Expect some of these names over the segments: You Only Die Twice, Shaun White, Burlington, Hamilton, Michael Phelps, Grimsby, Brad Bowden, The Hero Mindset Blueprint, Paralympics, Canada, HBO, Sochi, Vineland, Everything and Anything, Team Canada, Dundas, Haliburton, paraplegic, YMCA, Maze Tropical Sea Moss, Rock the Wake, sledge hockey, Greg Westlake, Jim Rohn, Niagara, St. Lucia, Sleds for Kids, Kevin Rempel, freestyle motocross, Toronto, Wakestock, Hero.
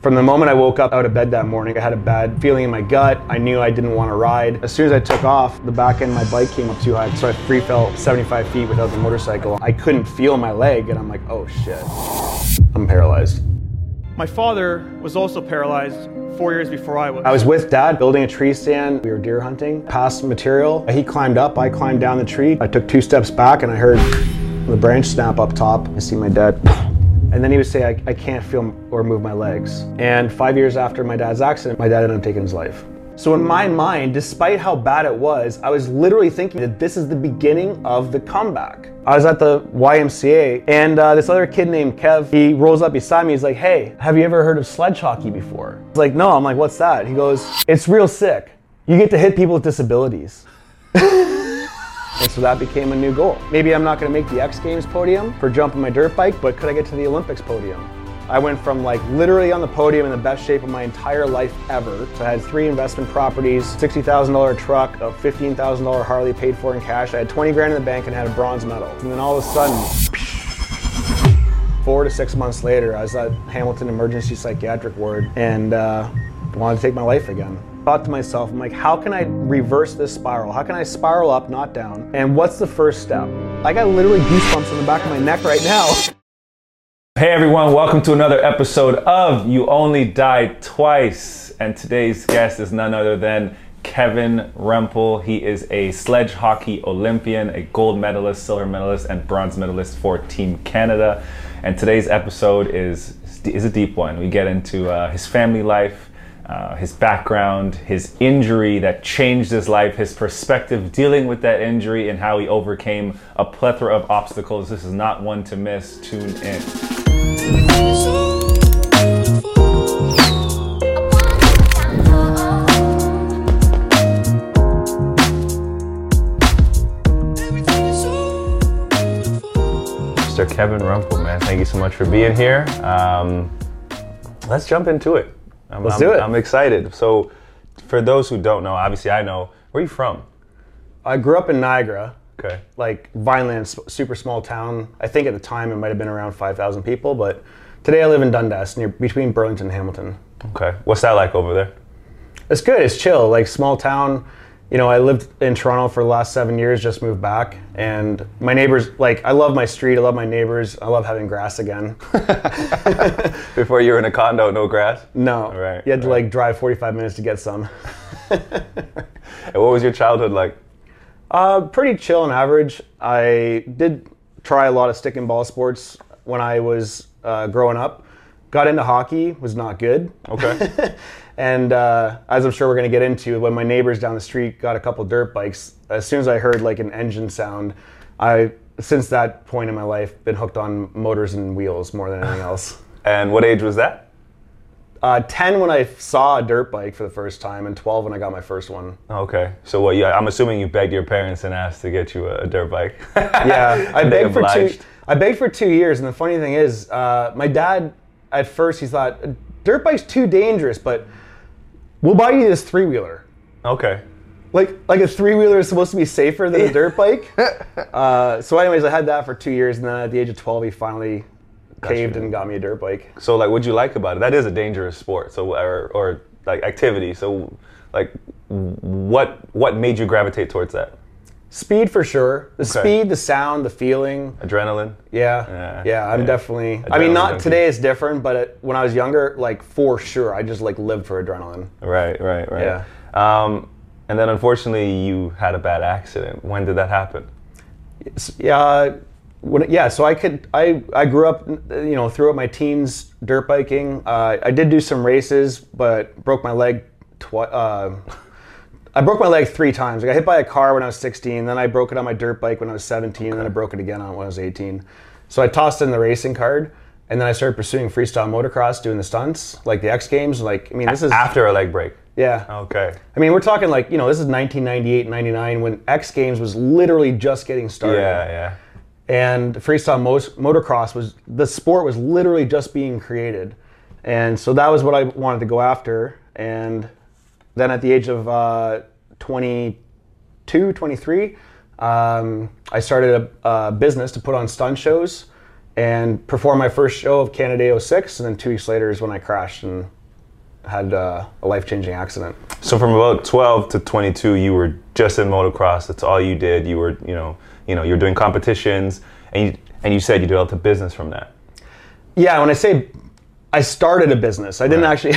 From the moment I woke up out of bed that morning, I had a bad feeling in my gut. I knew I didn't want to ride. As soon as I took off, the back end of my bike came up too high, so I free fell 75 feet without the motorcycle. I couldn't feel my leg, and I'm like, oh shit, I'm paralyzed. My father was also paralyzed 4 years before I was. I was with Dad building a tree stand. We were deer hunting, passed material. He climbed up, I climbed down the tree. I took two steps back and I heard the branch snap up top. I see my dad. And then he would say, I can't feel or move my legs. And 5 years after my dad's accident, my dad ended up taking his life. So in my mind, despite how bad it was, I was literally thinking that this is the beginning of the comeback. I was at the YMCA and this other kid named Kev, he rolls up beside me, he's like, hey, have you ever heard of sledge hockey before? I was like, no, I'm like, what's that? He goes, it's real sick. You get to hit people with disabilities. And so that became a new goal. Maybe I'm not gonna make the X Games podium for jumping my dirt bike, but could I get to the Olympics podium? I went from like literally on the podium in the best shape of my entire life ever. So I had 3 investment properties, $60,000 truck, a $15,000 Harley paid for in cash. I had 20 grand in the bank and had a bronze medal. And then all of a sudden, 4 to 6 months later, I was at Hamilton emergency psychiatric ward and wanted to take my life again. Thought to myself, I'm like, how can I reverse this spiral? How can I spiral up, not down? And what's the first step? I got literally goosebumps on the back of my neck right now. Hey everyone, welcome to another episode of You Only Die Twice. And today's guest is none other than Kevin Rempel. He is a sledge hockey Olympian, a gold medalist, silver medalist, and bronze medalist for Team Canada. And today's episode is a deep one. We get into his family life, his background, his injury that changed his life, his perspective dealing with that injury, and how he overcame a plethora of obstacles. This is not one to miss. Tune in. Mr. Kevin Rempel, man, thank you so much for being here. Let's jump into it. Let's do it. I'm excited. So, for those who don't know, obviously I know. Where are you from? I grew up in Niagara. Okay. Like Vineland, super small town. I think at the time it might have been around 5,000 people, but today I live in Dundas, between Burlington and Hamilton. Okay. What's that like over there? It's good. It's chill. Like small town. You know, I lived in Toronto for the last 7 years, just moved back, and my neighbors, like, I love my street, I love my neighbors, I love having grass again. Before you were in a condo, no grass? No. Right. You had to, like, drive 45 minutes to get some. And what was your childhood like? Pretty chill and average. I did try a lot of stick and ball sports when I was growing up. Got into hockey, was not good. Okay. And as I'm sure we're going to get into, when my neighbors down the street got a couple dirt bikes, as soon as I heard like an engine sound, I, since that point in my life, been hooked on motors and wheels more than anything else. And what age was that? 10 when I saw a dirt bike for the first time, and 12 when I got my first one. Okay. So what? Yeah, I'm assuming you begged your parents and asked to get you a dirt bike. Yeah, I begged for two years, and the funny thing is, my dad, at first, he thought, dirt bike's too dangerous, but we'll buy you this three-wheeler. Okay. Like a three-wheeler is supposed to be safer than a dirt bike. So anyways, I had that for 2 years, and then at the age of 12, he finally caved and got me a dirt bike. So, like, what'd you like about it? That is a dangerous sport, so or like activity. So, like, what made you gravitate towards that? Speed for sure. The speed, the sound, the feeling. Adrenaline. Yeah. I'm definitely. I mean, not today is different, but when I was younger, like for sure, I just like lived for adrenaline. Right. Yeah. And then unfortunately, you had a bad accident. When did that happen? So I grew up, you know, throughout my teens, dirt biking. I did do some races, but broke my leg twice. I broke my leg 3 times. I got hit by a car when I was 16, then I broke it on my dirt bike when I was 17, and then I broke it again when I was 18. So I tossed in the racing card, and then I started pursuing freestyle motocross, doing the stunts, like the X Games. Like, I mean, this is... After a leg break? Yeah. Okay. I mean, we're talking like, you know, this is 1998, 99, when X Games was literally just getting started. Yeah. And freestyle motocross was... The sport was literally just being created. And so that was what I wanted to go after, and... Then at the age of 22, 23, I started a business to put on stunt shows and performed my first show of Canada 06, and then 2 weeks later is when I crashed and had a life-changing accident. So from about 12 to 22, you were just in motocross. That's all you did. You were, you were doing competitions, and you said you developed a business from that. Yeah, when I say I started a business, I didn't actually,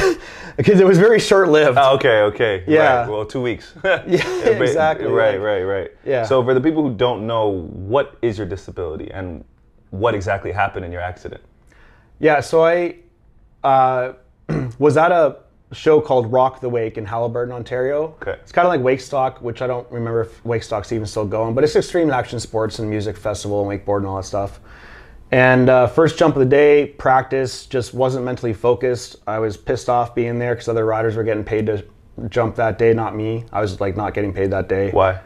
because it was very short-lived. Oh, okay, okay. Yeah. Right. Well, 2 weeks. Yeah, exactly. Right, right, right. Yeah. So for the people who don't know, what is your disability and what exactly happened in your accident? Yeah, so I was at a show called Rock the Wake in Haliburton, Ontario. Okay. It's kind of like Wakestock, which I don't remember if Wakestock's even still going, but it's extreme action sports and music festival and wakeboard and all that stuff. And first jump of the day, practice, just wasn't mentally focused. I was pissed off being there because other riders were getting paid to jump that day, not me. I was like not getting paid that day. Why?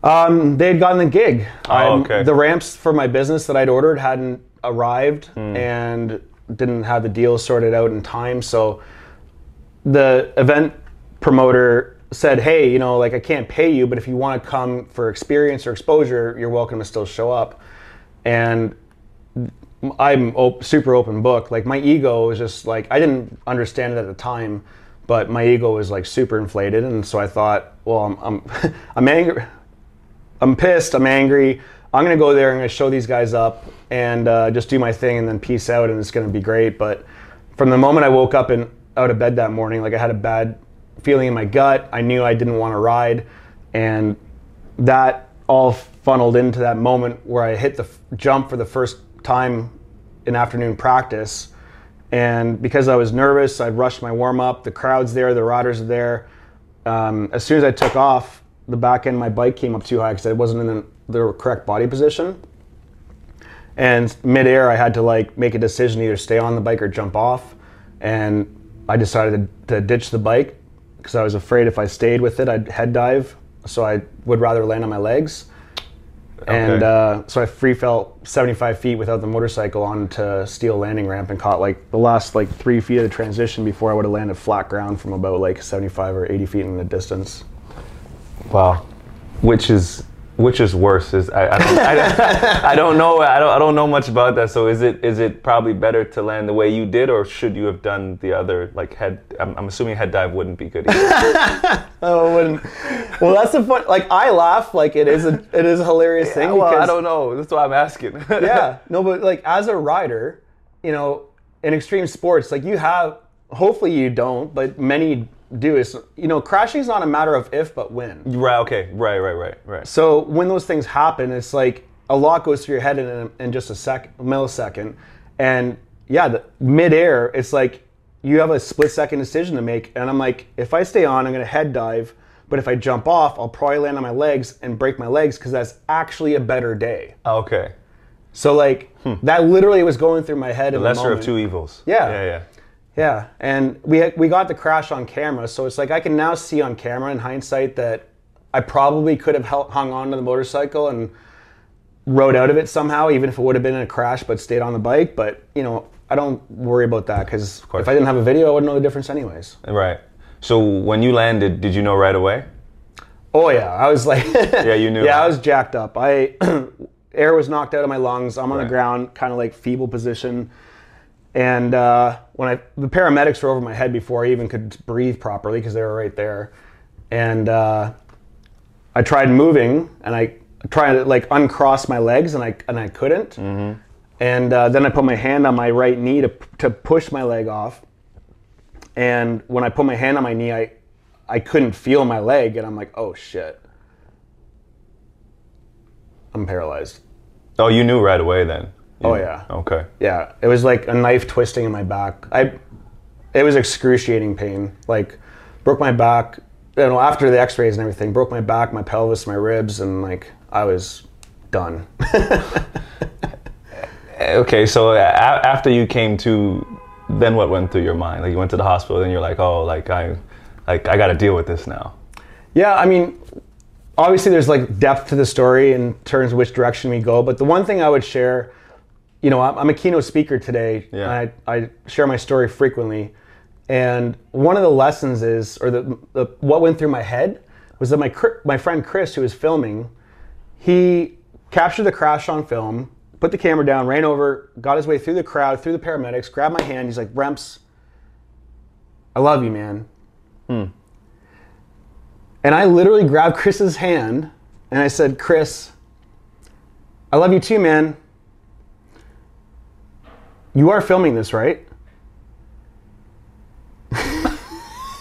They had gotten the gig. Oh, okay. The ramps for my business that I'd ordered hadn't arrived and didn't have the deal sorted out in time. So the event promoter said, hey, you know, like I can't pay you, but if you want to come for experience or exposure, you're welcome to still show up. And I'm super open book. Like my ego was just like, I didn't understand it at the time, but my ego was like super inflated. And so I thought, well, I'm angry. I'm pissed. I'm angry. I'm going to go there. I'm going to show these guys up and just do my thing and then peace out. And it's going to be great. But from the moment I woke up and out of bed that morning, like I had a bad feeling in my gut. I knew I didn't want to ride. And that all funneled into that moment where I hit the jump for the first time in afternoon practice. And because I was nervous, I rushed my warm up. The crowd's there, the riders are there. As soon as I took off, the back end of my bike came up too high because I wasn't in the correct body position. And midair, I had to like make a decision, either stay on the bike or jump off. And I decided to ditch the bike because I was afraid if I stayed with it, I'd head dive. So I would rather land on my legs. Okay. And so I free fell 75 feet without the motorcycle onto steel landing ramp and caught like the last like 3 feet of the transition before I would have landed flat ground from about like 75 or 80 feet in the distance. Wow, which is worse? I don't know much about that. So is it probably better to land the way you did, or should you have done the other like head? I'm assuming head dive wouldn't be good either. Oh, it wouldn't. Well, that's the fun. Like I laugh, like it is a hilarious thing. Well, because, I don't know. That's why I'm asking. Yeah, no, but like as a rider, you know, in extreme sports, like you have. Hopefully you don't, but many. Do is, you know, crashing is not a matter of if, but when. Right, okay, right. So when those things happen, it's like a lot goes through your head in just a millisecond. And yeah, the midair, it's like you have a split second decision to make. And I'm like, if I stay on, I'm going to head dive. But if I jump off, I'll probably land on my legs and break my legs because that's actually a better day. Okay. So like that literally was going through my head in the moment. The lesser of two evils. Yeah. Yeah, yeah. Yeah, and we got the crash on camera, so it's like I can now see on camera in hindsight that I probably could have hung on to the motorcycle and rode out of it somehow, even if it would have been in a crash, but stayed on the bike. But, you know, I don't worry about that because if I didn't have a video, I wouldn't know the difference anyways. Right. So when you landed, did you know right away? Oh, yeah. I was like... Yeah, you knew. Yeah, I was jacked up. Air was knocked out of my lungs. I'm on the ground, kind of like feeble position. And when the paramedics were over my head before I even could breathe properly because they were right there. And I tried moving and I tried to like uncross my legs and I couldn't. Mm-hmm. And then I put my hand on my right knee to push my leg off. And when I put my hand on my knee, I couldn't feel my leg. And I'm like, oh shit, I'm paralyzed. Oh, you knew right away then? Oh yeah. Okay. Yeah, it was like a knife twisting in my back. It was excruciating pain. Like, broke my back. You know, after the X-rays and everything, broke my back, my pelvis, my ribs, and like I was done. Okay, so after you came to, then what went through your mind? Like you went to the hospital, and you're like, oh, I got to deal with this now. Yeah, I mean. Obviously, there's like depth to the story in terms of which direction we go. But the one thing I would share, you know, I'm a keynote speaker today. Yeah. And I share my story frequently. And one of the lessons is, or what went through my head was that my friend Chris, who was filming, he captured the crash on film, put the camera down, ran over, got his way through the crowd, through the paramedics, grabbed my hand. He's like, "Remps, I love you, man." Mm. And I literally grabbed Chris's hand and I said, "Chris, I love you too, man. You are filming this, right?"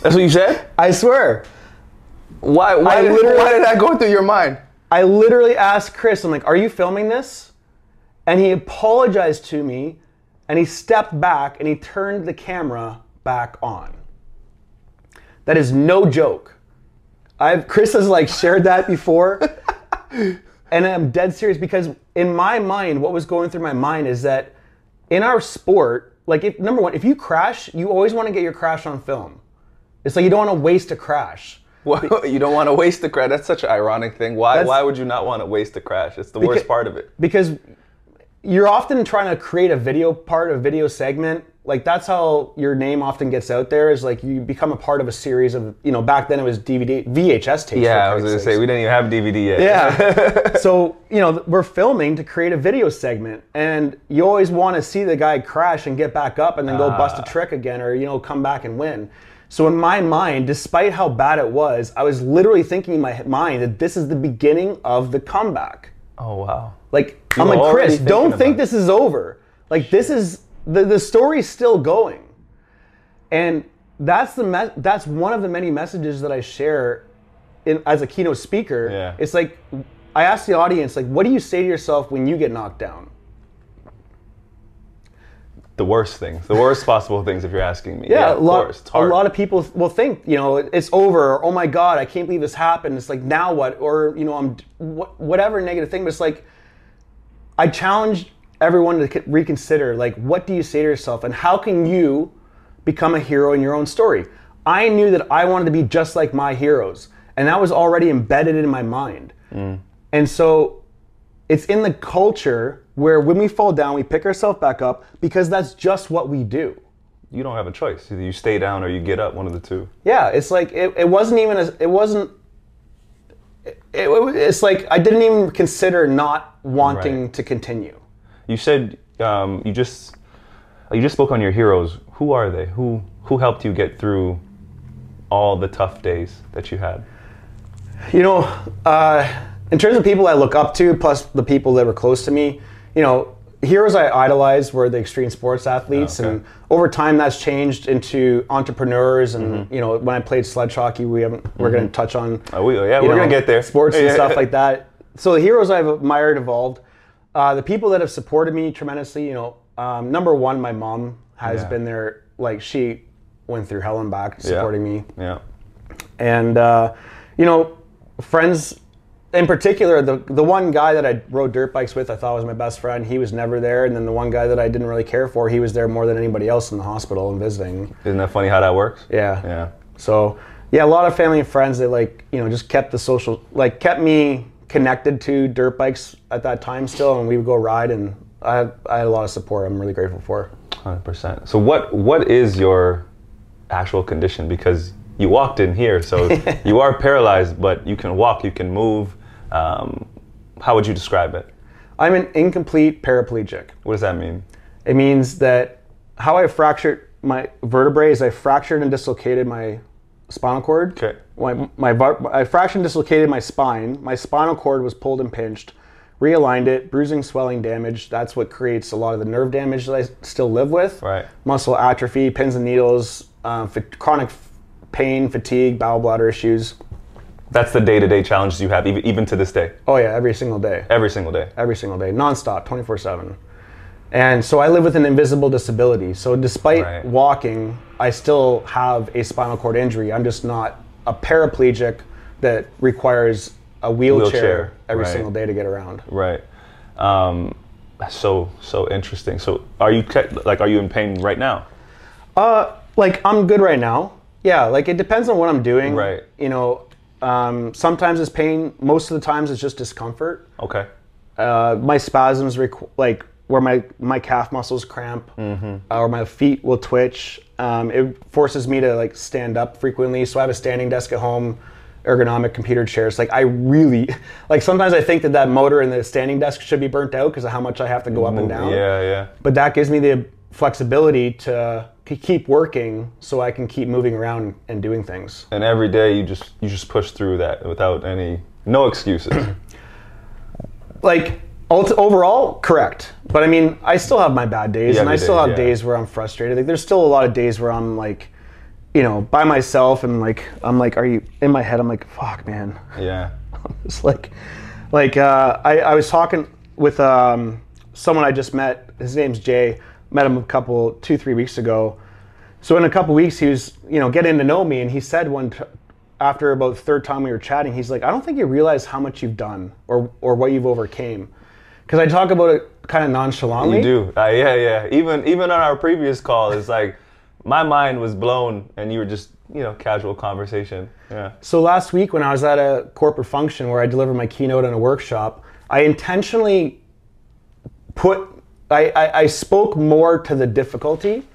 That's what you said? I swear. Why did that go through your mind? I literally asked Chris, I'm like, "Are you filming this?" And he apologized to me and he stepped back and he turned the camera back on. That is no joke. Chris has like shared that before. And I'm dead serious, because in my mind, what was going through my mind is that in our sport, like, if, number one, if you crash, you always want to get your crash on film. It's like you don't want to waste a crash. Well, you don't want to waste the crash. That's such an ironic thing. Why would you not want to waste a crash? It's the worst part of it. Because you're often trying to create a video part, a video segment. Like, that's how your name often gets out there, is like you become a part of a series of, you know, back then it was DVD, VHS tapes. Yeah, I was going to say, we didn't even have DVD yet. Yeah. So, you know, we're filming to create a video segment, and you always want to see the guy crash and get back up and then go bust a trick again, or, you know, come back and win. So in my mind, despite how bad it was, I was literally thinking in my mind that this is the beginning of the comeback. Oh, wow. Like, I'm like, "Chris, don't think this is over. Like, this is... The story's still going." And that's one of the many messages that I share as a keynote speaker. Yeah. It's like, I ask the audience, like, what do you say to yourself when you get knocked down? The worst things. The worst possible things, if you're asking me. Yeah, a lot of people will think, you know, it's over, or, "Oh my God, I can't believe this happened. It's like, now what?" Or, you know, whatever negative thing. But it's like, I challenged everyone to reconsider, like, what do you say to yourself, and how can you become a hero in your own story? I knew that I wanted to be just like my heroes, and that was already embedded in my mind. Mm. And so it's in the culture where when we fall down, we pick ourselves back up, because that's just what we do. You don't have a choice. Either you stay down or you get up, one of the two. Yeah, it's like, it's like I didn't even consider not wanting to continue. You said you just spoke on your heroes. Who are they? Who helped you get through all the tough days that you had? You know, in terms of people I look up to, plus the people that were close to me, you know, heroes I idolized were the extreme sports athletes, and over time that's changed into entrepreneurs. And you know, when I played sledge hockey, we're going to touch on. We're going to get there. Sports and stuff like that. So the heroes I've admired evolved. The people that have supported me tremendously, you know, number one, my mom has been there. Like, she went through hell and back supporting me. Yeah. And, you know, friends in particular, the one guy that I rode dirt bikes with, I thought was my best friend. He was never there. And then the one guy that I didn't really care for, he was there more than anybody else in the hospital and visiting. Isn't that funny how that works? Yeah. Yeah. So, yeah, a lot of family and friends that, like, you know, just kept the social, like, kept me connected to dirt bikes at that time still, and we would go ride, and I had a lot of support I'm really grateful for. 100%. So what is your actual condition? Because you walked in here, so you are paralyzed, but you can walk, you can move. How would you describe it? I'm an incomplete paraplegic. What does that mean? It means that how I fractured my vertebrae is I fractured and dislocated my spinal cord. Okay. I fractured and dislocated my spine. My spinal cord was pulled and pinched, realigned it, bruising, swelling, damage. That's what creates a lot of the nerve damage that I still live with. Right. Muscle atrophy, pins and needles, chronic pain, fatigue, bowel bladder issues. That's the day-to-day challenges you have, even to this day. Oh yeah, every single day. Every single day. Every single day, nonstop, 24/7. And so I live with an invisible disability. So despite walking, I still have a spinal cord injury. I'm just not a paraplegic that requires a wheelchair every single day to get around. Right. That's so interesting. So are you in pain right now? Like, I'm good right now. Yeah. Like, it depends on what I'm doing. Right. You know, sometimes it's pain. Most of the times it's just discomfort. Okay. My spasms where my calf muscles cramp, or my feet will twitch. It forces me to, like, stand up frequently. So I have a standing desk at home. ergonomic computer chairs. Like I really, like sometimes I think that that motor in the standing desk should be burnt out because of how much I have to go up and down. Yeah, yeah. But that gives me the flexibility to keep working so I can keep moving around and doing things. And every day you just push through that without any, no excuses. Like overall, correct. But I mean, I still have my bad days and I still have days where I'm frustrated. Like there's still a lot of days where I'm like, you know, by myself and like, I'm like, are you, in my head, I'm like, fuck man. Yeah. It's I was talking with someone I just met, his name's Jay. Met him two, 3 weeks ago. So in a couple weeks, he was, you know, getting to know me. And he said after about the third time we were chatting, he's like, I don't think you realize how much you've done or what you've overcame. Because I talk about it kind of nonchalantly. You do. Yeah. Even on our previous call, it's like my mind was blown and you were just, you know, casual conversation. Yeah. So last week when I was at a corporate function where I delivered my keynote in a workshop, I intentionally I spoke more to the difficulty,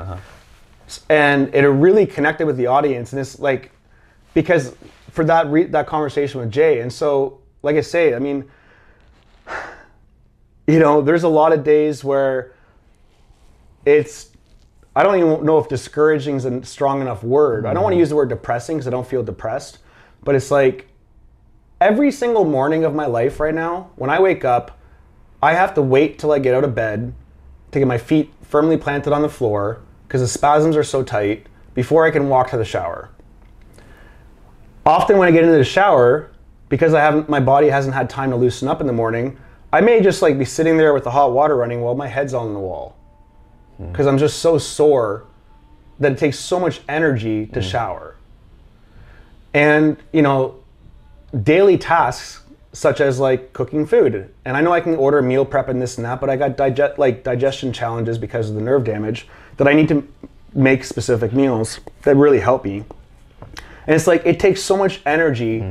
and it really connected with the audience. And it's like, because for that conversation with Jay, and so like I say, I mean, you know, there's a lot of days where it's, I don't even know if discouraging is a strong enough word. I don't want to use the word depressing because I don't feel depressed, but it's like every single morning of my life right now, when I wake up, I have to wait till I get out of bed to get my feet firmly planted on the floor because the spasms are so tight before I can walk to the shower. Often when I get into the shower, because my body hasn't had time to loosen up in the morning, I may just like be sitting there with the hot water running while my head's on the wall because I'm just so sore that it takes so much energy to shower. And, you know, daily tasks such as like cooking food. And I know I can order meal prep and this and that, but I got digestion challenges because of the nerve damage that I need to make specific meals that really help me. And it's like, it takes so much energy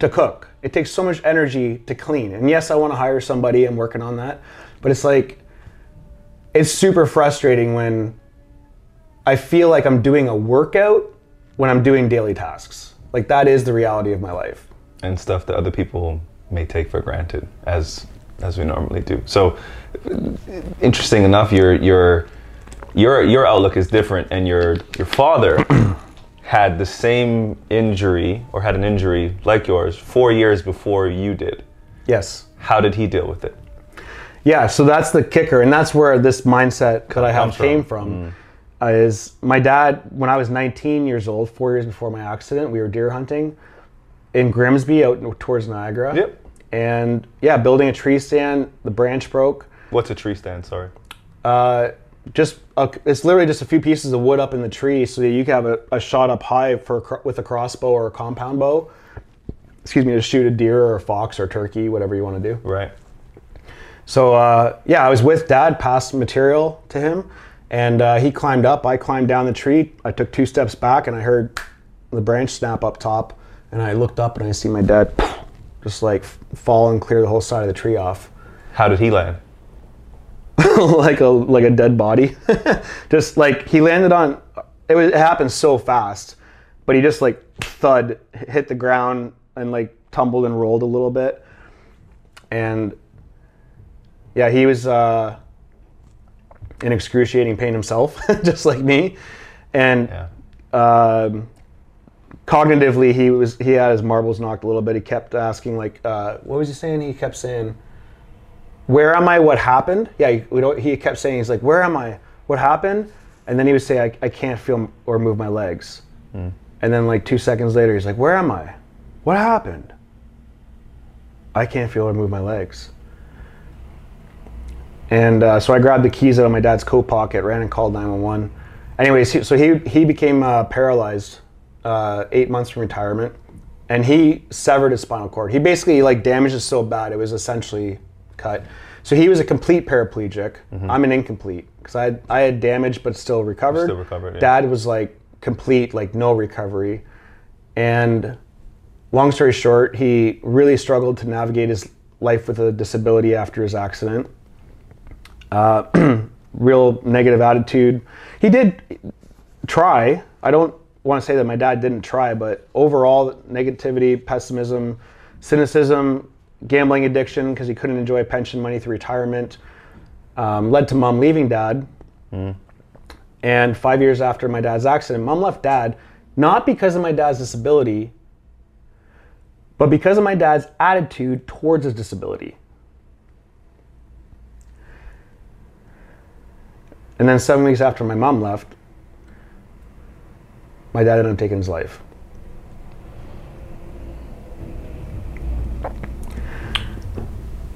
to cook. It takes so much energy to clean. And yes, I want to hire somebody, I'm working on that, but it's like, it's super frustrating when I feel like I'm doing a workout when I'm doing daily tasks. Like that is the reality of my life. And stuff that other people may take for granted as we normally do. So interesting enough, your outlook is different, and your father had the same injury, or had an injury like yours 4 years before you did. Yes. How did he deal with it? Yeah, so that's the kicker, and that's where this mindset that I have came from. Is my dad, when I was 19 years old, 4 years before my accident, we were deer hunting in Grimsby out towards Niagara. Yep. And yeah, building a tree stand, the branch broke. What's a tree stand, sorry? It's literally just a few pieces of wood up in the tree so that you can have a shot up high with a crossbow or a compound bow, to shoot a deer or a fox or turkey, whatever you want to do. Right. So yeah, I was with Dad, passed material to him, and he climbed up, I climbed down the tree, I took 2 steps back and I heard the branch snap up top. And I looked up and I see my dad just like fall and clear the whole side of the tree off. How did he land? like a dead body. Just like he landed on, it happened so fast, but he just like thud, hit the ground and like tumbled and rolled a little bit. And yeah, he was in excruciating pain himself, just like me. And cognitively, he had his marbles knocked a little bit. He kept asking, like, what was he saying? He kept saying, where am I? What happened? Yeah, he kept saying, he's like, where am I? What happened? And then he would say, I can't feel or move my legs. And then like 2 seconds later, he's like, where am I? What happened? I can't feel or move my legs. And so I grabbed the keys out of my dad's coat pocket, ran and called 911. Anyways, so he became paralyzed. 8 months from retirement, and he severed his spinal cord. He basically like damaged it so bad it was essentially cut. So he was a complete paraplegic. I'm an incomplete because I had damage but still recovered. Yeah. Dad was like complete, like no recovery. And long story short, he really struggled to navigate his life with a disability after his accident. Real negative attitude. He did try. I don't want to say that my dad didn't try, but overall negativity, pessimism, cynicism, gambling addiction because he couldn't enjoy pension money through retirement, led to mom leaving dad. Mm. And 5 years after my dad's accident, mom left dad, not because of my dad's disability, but because of my dad's attitude towards his disability. And then 7 weeks after my mom left, my dad ended up taking his life.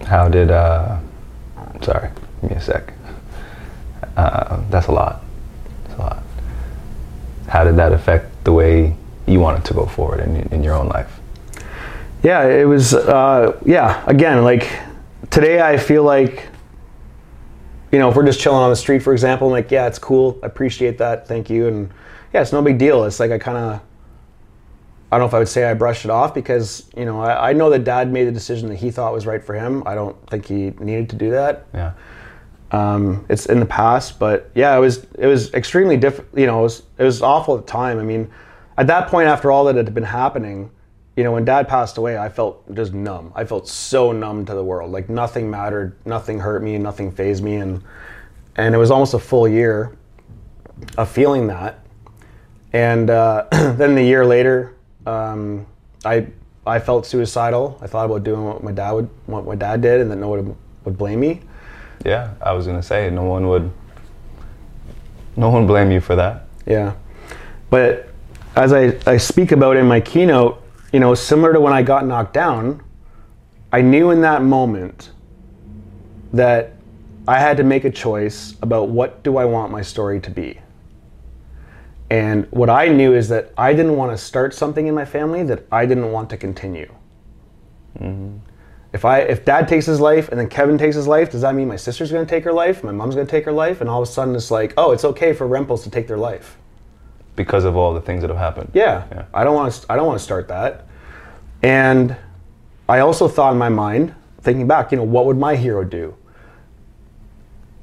How did, sorry, give me a sec. That's a lot. That's a lot. How did that affect the way you wanted to go forward in your own life? Yeah, it was, again, like today I feel like, you know, if we're just chilling on the street, for example, I'm like, yeah, it's cool. I appreciate that. Thank you. And yeah, it's no big deal. It's like I kind of, I don't know if I would say I brushed it off because, you know, I know that dad made the decision that he thought was right for him. I don't think he needed to do that. Yeah. It's in the past, but yeah, it was extremely difficult. You know, it was awful at the time. I mean, at that point, after all that had been happening, you know, when dad passed away, I felt just numb. I felt so numb to the world. Like nothing mattered, nothing hurt me, nothing fazed me. And it was almost a full year of feeling that. And then a year later, I felt suicidal. I thought about doing what my dad did, and that no one would blame me. Yeah, I was gonna say no one would blame you for that. Yeah, but as I speak about in my keynote, you know, similar to when I got knocked down, I knew in that moment that I had to make a choice about what do I want my story to be. And what I knew is that I didn't want to start something in my family that I didn't want to continue. Mm-hmm. If dad takes his life and then Kevin takes his life, does that mean my sister's going to take her life? My mom's going to take her life? And all of a sudden it's like, oh, it's okay for Rempels to take their life. Because of all the things that have happened. Yeah. I don't want to start that. And I also thought in my mind, thinking back, you know, what would my hero do?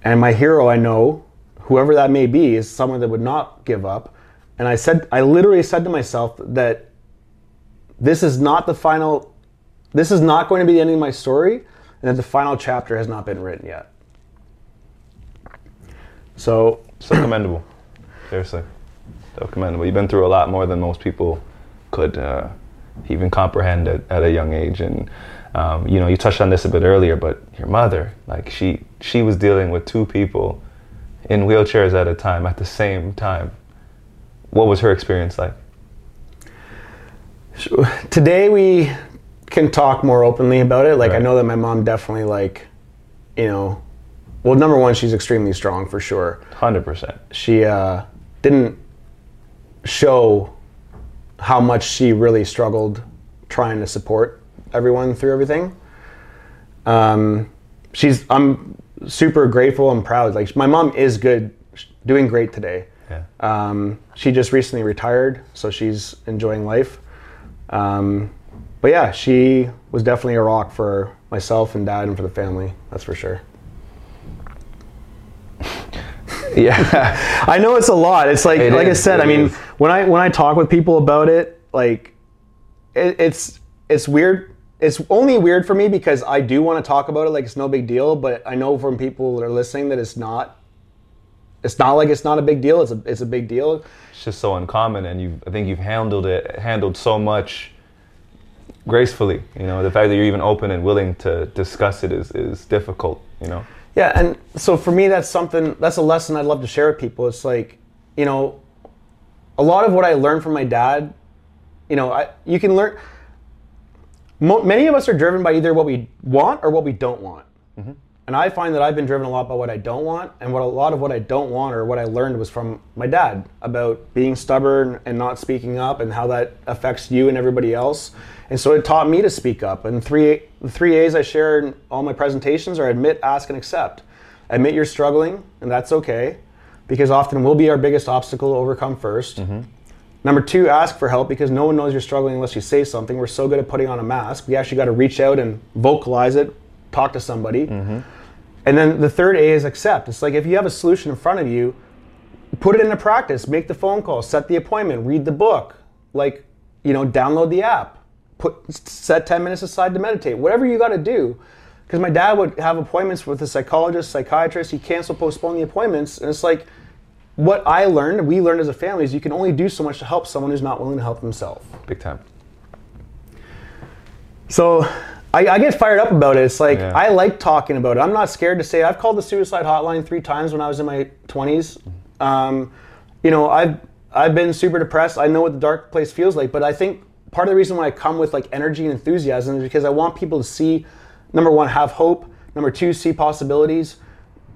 And my hero, I know, whoever that may be, is someone that would not give up. And I literally said to myself that this is not going to be the ending of my story, and that the final chapter has not been written yet. So commendable. Seriously. So commendable. You've been through a lot more than most people could even comprehend at a young age. And you know, you touched on this a bit earlier, but your mother, like she was dealing with two people in wheelchairs at the same time. What was her experience like? Today we can talk more openly about it. Like, right. I know that my mom definitely, like, you know, well, number one, she's extremely strong for sure. 100%. She didn't show how much she really struggled trying to support everyone through everything. I'm super grateful and proud. Like, my mom is good, doing great today. Yeah. She just recently retired, so she's enjoying life. But yeah, she was definitely a rock for myself and dad and for the family. That's for sure. Yeah, I know it's a lot. It's like, it like is, I said, I mean, is. when I talk with people about it, like it's weird. It's only weird for me because I do want to talk about it like it's no big deal, but I know from people that are listening that it's not like it's not a big deal. It's a big deal. It's just so uncommon, and I think you've handled so much gracefully. You know, the fact that you're even open and willing to discuss it is difficult, you know? Yeah, and so for me that's a lesson I'd love to share with people. It's like, you know, a lot of what I learned from my dad, you know, you can learn. Many of us are driven by either what we want or what we don't want. Mm-hmm. And I find that I've been driven a lot by what I don't want, and what a lot of what I don't want or what I learned was from my dad about being stubborn and not speaking up and how that affects you and everybody else. And so it taught me to speak up. And the three A's I share in all my presentations are admit, ask, and accept. Admit you're struggling, and that's okay, because often we'll be our biggest obstacle to overcome first. Mm-hmm. Number two, ask for help, because no one knows you're struggling unless you say something. We're so good at putting on a mask. We actually got to reach out and vocalize it, talk to somebody. Mm-hmm. And then the third A is accept. It's like if you have a solution in front of you, put it into practice, make the phone call, set the appointment, read the book, like, you know, download the app, set 10 minutes aside to meditate, whatever you got to do. Because my dad would have appointments with a psychologist, psychiatrist. He canceled, postponed the appointments. And it's like, what I learned, and we learned as a family, is you can only do so much to help someone who's not willing to help themselves. Big time. So I get fired up about it. It's like, yeah. I like talking about it. I'm not scared to say it. I've called the suicide hotline 3 times when I was in my 20s. You know, I've been super depressed. I know what the dark place feels like, but I think part of the reason why I come with like energy and enthusiasm is because I want people to see, number one, have hope. Number two, see possibilities.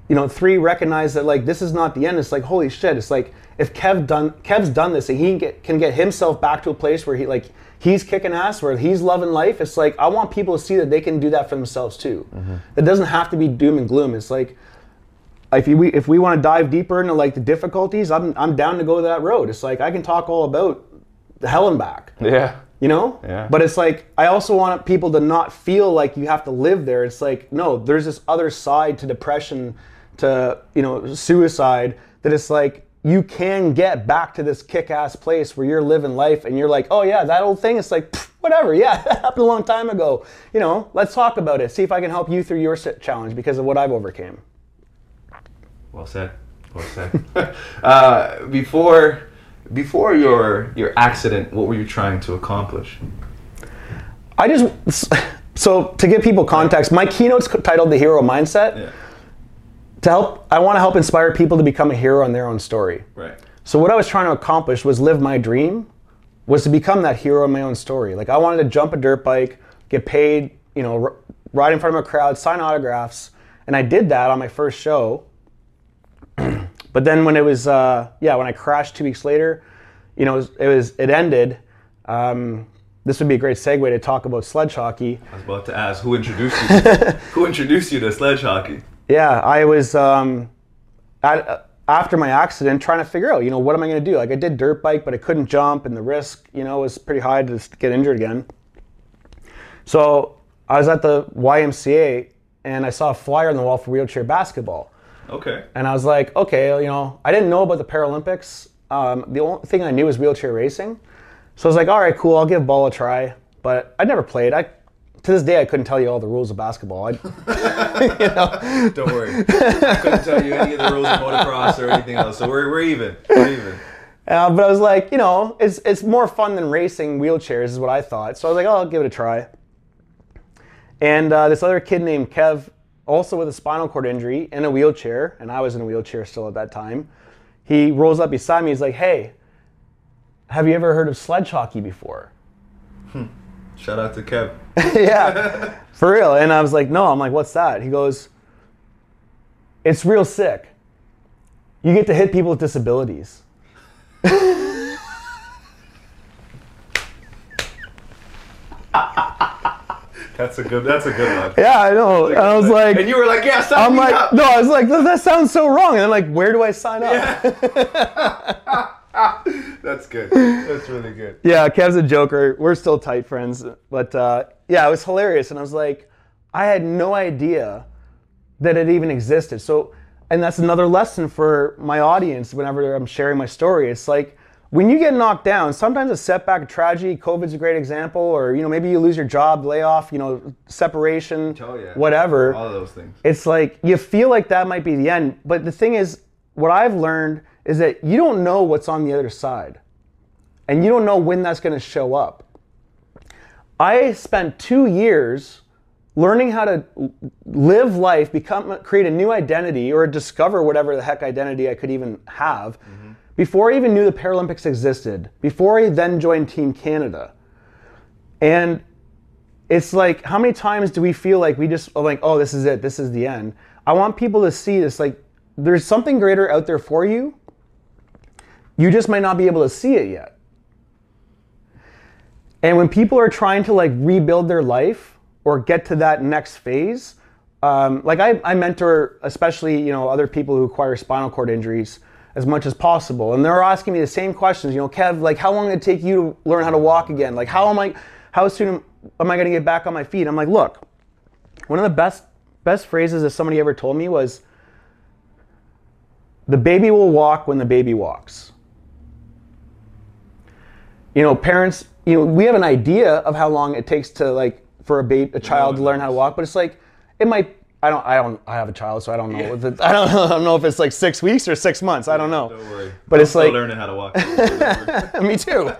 You know, 3, recognize that like this is not the end. It's like, holy shit. It's like, if Kev's done this and he can get himself back to a place where he like he's kicking ass, where he's loving life. It's like, I want people to see that they can do that for themselves too. Mm-hmm. It doesn't have to be doom and gloom. It's like, if we want to dive deeper into like the difficulties, I'm down to go that road. It's like, I can talk all about the hell and back. Yeah. You know? Yeah. But it's like, I also want people to not feel like you have to live there. It's like, no, there's this other side to depression, to, you know, suicide, that it's like, you can get back to this kick-ass place where you're living life and you're like, oh yeah, that old thing. It's like, whatever. Yeah, that happened a long time ago. You know, let's talk about it. See if I can help you through your challenge because of what I've overcame. Well said. Well said. Before your accident, what were you trying to accomplish? So to give people context, my keynote's titled "The Hero Mindset." Yeah. I want to help inspire people to become a hero in their own story. Right. So what I was trying to accomplish was live my dream, was to become that hero in my own story. Like, I wanted to jump a dirt bike, get paid, you know, ride in front of a crowd, sign autographs, and I did that on my first show. But then when it was, when I crashed 2 weeks later, you know, it ended. This would be a great segue to talk about sledge hockey. I was about to ask, who introduced you to sledge hockey? Yeah, I was, after my accident, trying to figure out, you know, what am I going to do? Like, I did dirt bike, but I couldn't jump, and the risk, you know, was pretty high to get injured again. So I was at the YMCA, and I saw a flyer on the wall for wheelchair basketball. Okay. And I was like, okay, you know, I didn't know about the Paralympics. The only thing I knew was wheelchair racing. So I was like, all right, cool, I'll give ball a try. But I never played. To this day, I couldn't tell you all the rules of basketball. You know. Don't worry. I couldn't tell you any of the rules of motocross or anything else. So we're even. We're even. But I was like, you know, it's more fun than racing wheelchairs is what I thought. So I was like, oh, I'll give it a try. And this other kid named Kev, also with a spinal cord injury, in a wheelchair, and I was in a wheelchair still at that time, he rolls up beside me, he's like, hey, have you ever heard of sledge hockey before? Shout out to Kev. Yeah, for real. And I was like, no, I'm like, what's that? He goes, it's real sick. You get to hit people with disabilities. That's a good one. Yeah, I know. And I was like, and you were like, yeah, sign up. No, I was like, that sounds so wrong. And I'm like, where do I sign up? Yeah. That's good. That's really good. Yeah, Kev's a joker. We're still tight friends. But yeah, it was hilarious. And I was like, I had no idea that it even existed. So, and that's another lesson for my audience whenever I'm sharing my story. It's like, when you get knocked down, sometimes a setback, a tragedy, COVID's a great example, or, you know, maybe you lose your job, layoff, you know, separation, whatever. All of those things. It's like, you feel like that might be the end. But the thing is, what I've learned is that you don't know what's on the other side. And you don't know when that's going to show up. I spent 2 years learning how to live life, create a new identity, or discover whatever the heck identity I could even have. Mm-hmm. Before I even knew the Paralympics existed, before I then joined Team Canada. And it's like, how many times do we feel like we just, like, oh, this is it, this is the end? I want people to see this, like, there's something greater out there for you. You just might not be able to see it yet. And when people are trying to, like, rebuild their life or get to that next phase, like, I mentor, especially, you know, other people who acquire spinal cord injuries, as much as possible. And they're asking me the same questions, you know, Kev, like, how long did it take you to learn how to walk again? Like, how soon am I gonna get back on my feet? I'm like, look, one of the best phrases that somebody ever told me was, The baby will walk when the baby walks. You know, parents, you know, we have an idea of how long it takes to, like, for a child to learn how to walk, but it's like, it might, I have a child, so I don't know. Yeah. I don't know if it's like 6 weeks or 6 months. I don't know. Don't worry. But it's like, I'm still learning how to walk. Me too.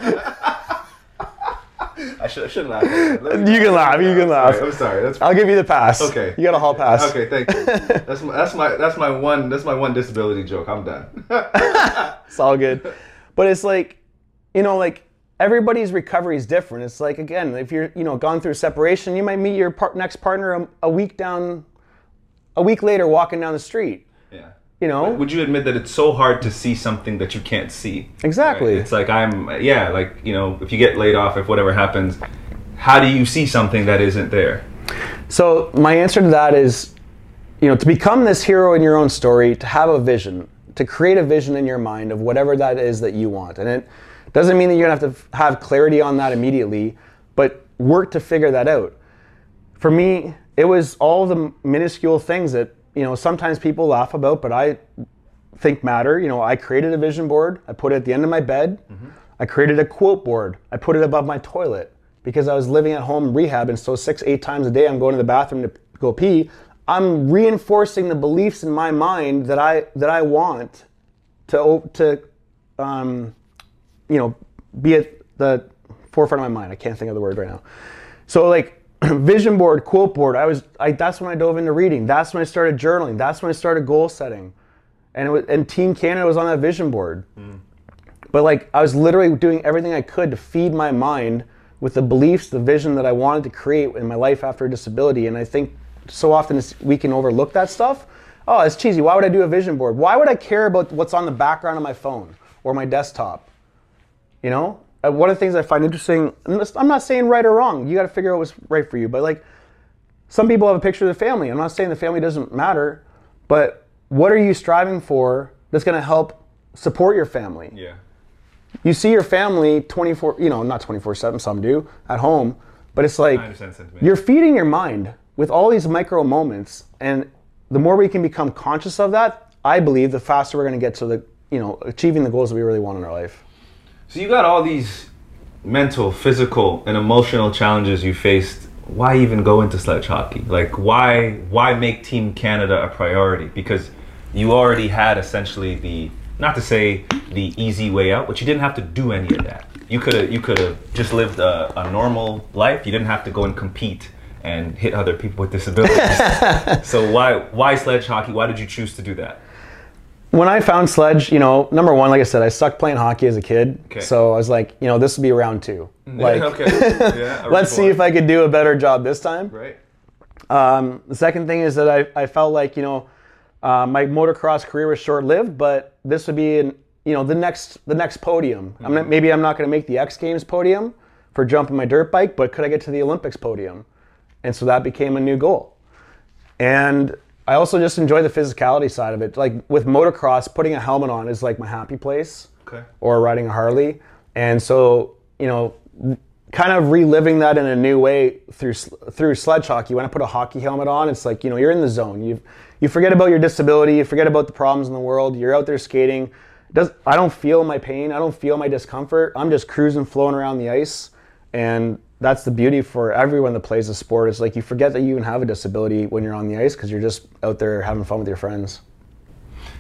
I should laugh. You can laugh. You can laugh. I'm sorry. That's fine. I'll give you the pass. Okay. You got a hall pass. Okay. Thank you. That's my one disability joke. I'm done. It's all good. But it's like, you know, like everybody's recovery is different. It's like, again, if you're, you know, gone through separation, you might meet your next partner a week later, walking down the street. Yeah. You know? Would you admit that it's so hard to see something that you can't see? Exactly. Right? It's like if you get laid off, if whatever happens, how do you see something that isn't there? So my answer to that is, you know, to become this hero in your own story, to have a vision, to create a vision in your mind of whatever that is that you want. And it doesn't mean that you're going to have to have clarity on that immediately, but work to figure that out. For me, it was all the minuscule things that, you know, sometimes people laugh about, but I think matter. You know, I created a vision board. I put it at the end of my bed. Mm-hmm. I created a quote board. I put it above my toilet because I was living at home rehab, and so 6-8 times a day I'm going to the bathroom to go pee. I'm reinforcing the beliefs in my mind that I want to be at the forefront of my mind. I can't think of the word right now. So like, vision board, quote board. That's when I dove into reading. That's when I started journaling. That's when I started goal setting, and Team Canada was on that vision board. Mm. But like, I was literally doing everything I could to feed my mind with the beliefs, the vision that I wanted to create in my life after a disability. And I think so often we can overlook that stuff. Oh, it's cheesy. Why would I do a vision board? Why would I care about what's on the background of my phone or my desktop? You know. One of the things I find interesting, I'm not saying right or wrong, you got to figure out what's right for you, but like, some people have a picture of the family. I'm not saying the family doesn't matter, but what are you striving for that's going to help support your family? Yeah. You see your family 24, you know, not 24/7, some do, at home, but it's like, you're feeding your mind with all these micro moments, and the more we can become conscious of that, I believe the faster we're going to get to the, you know, achieving the goals that we really want in our life. So you got all these mental, physical, and emotional challenges you faced. Why even go into sledge hockey? Like, why make Team Canada a priority? Because you already had essentially the, not to say the easy way out, but you didn't have to do any of that. You could have just lived a normal life. You didn't have to go and compete and hit other people with disabilities. So why sledge hockey? Why did you choose to do that? When I found sledge, you know, number one, like I said, I sucked playing hockey as a kid. Okay. So I was like, you know, this will be round two. Like, okay. Yeah, let's see if I could do a better job this time. Right. The second thing is that I felt like, you know, my motocross career was short-lived, but this would be, the next podium. Mm-hmm. Maybe I'm not going to make the X Games podium for jumping my dirt bike, but could I get to the Olympics podium? And so that became a new goal. And I also just enjoy the physicality side of it. Like with motocross, putting a helmet on is like my happy place. Okay. Or riding a Harley. And so, you know, kind of reliving that in a new way through sledge hockey. When I put a hockey helmet on, it's like, you know, you're in the zone. You forget about your disability. You forget about the problems in the world. You're out there skating. I don't feel my pain. I don't feel my discomfort. I'm just cruising, flowing around the ice. And that's the beauty for everyone that plays the sport. It's like you forget that you even have a disability when you're on the ice because you're just out there having fun with your friends.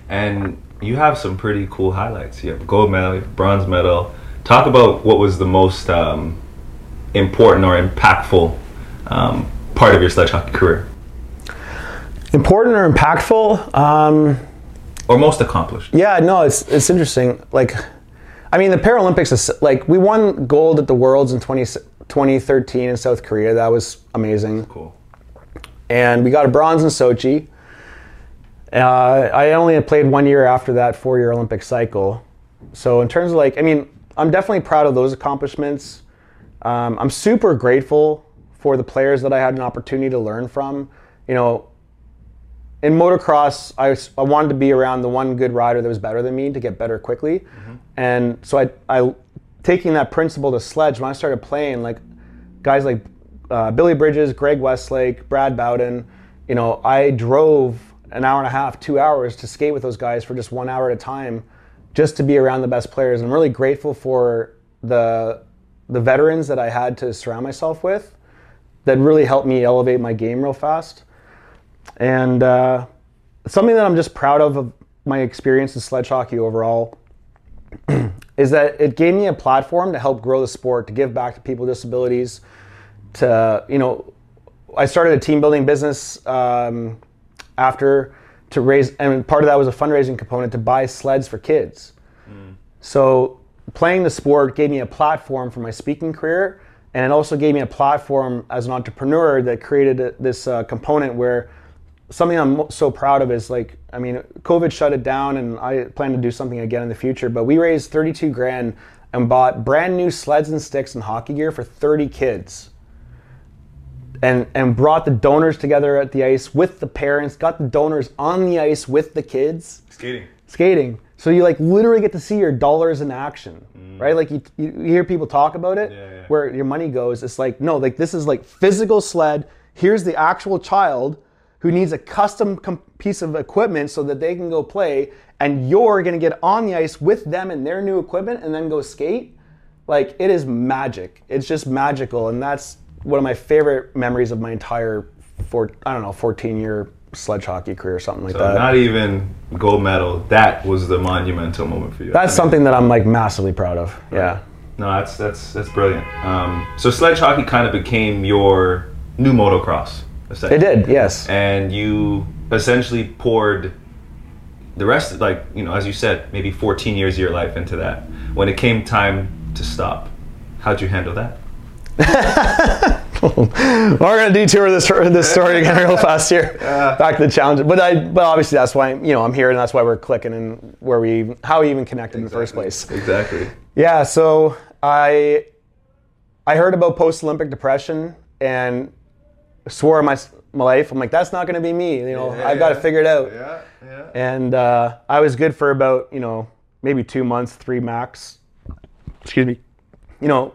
And you have some pretty cool highlights. You have a gold medal, bronze medal. Talk about what was the most important or impactful part of your sledge hockey career. Important or impactful? Or most accomplished? Yeah, no, it's interesting. Like, I mean, the Paralympics is like, we won gold at the Worlds in 2013 in South Korea. That was amazing. That's cool. And we got a bronze in Sochi. I only had played 1 year after that 4-year Olympic cycle. So in terms of like, I mean, I'm definitely proud of those accomplishments. I'm super grateful for the players that I had an opportunity to learn from. You know, in motocross, I wanted to be around the one good rider that was better than me to get better quickly. Mm-hmm. And so I taking that principle to sledge, when I started playing, like guys like Billy Bridges, Greg Westlake, Brad Bowden, you know, I drove an hour and a half, 2 hours to skate with those guys for just 1 hour at a time, just to be around the best players. I'm really grateful for the veterans that I had to surround myself with that really helped me elevate my game real fast. And something that I'm just proud of my experience in sledge hockey overall is that it gave me a platform to help grow the sport, to give back to people with disabilities, to, you know, I started a team building business after to raise, and part of that was a fundraising component to buy sleds for kids. Mm. So playing the sport gave me a platform for my speaking career, and it also gave me a platform as an entrepreneur that created this component where something I'm so proud of is, like, I mean, COVID shut it down, and I plan to do something again in the future, but we raised $32,000 and bought brand new sleds and sticks and hockey gear for 30 kids. And brought the donors together at the ice with the parents, got the donors on the ice with the kids. Skating. So you, like, literally get to see your dollars in action, right? Like, you hear people talk about it, where your money goes. It's like, no, like, this is like physical sled. Here's the actual child who needs a custom piece of equipment so that they can go play, and you're going to get on the ice with them and their new equipment and then go skate. Like, it is magic. It's just magical, and that's one of my favorite memories of my entire 14-year sledge hockey career or something like that. Not even gold medal. That was the monumental moment for you. That's something that I'm, like, massively proud of. Right. Yeah. No, that's brilliant. So sledge hockey kind of became your new motocross. It did, yes. And you essentially poured the rest of, like, you know, as you said, maybe 14 years of your life into that. When it came time to stop, how'd you handle that? We're gonna detour this story again real fast here. Back to the challenges, but obviously that's why, you know, I'm here, and that's why we're clicking and where we even connected in the first place. Exactly. Yeah. So I heard about post-Olympic depression and swore in my life, I'm like, that's not gonna be me. You know, I've got to figure it out. Yeah. Yeah. And I was good for about, you know, maybe 2 months, three max. Excuse me. You know.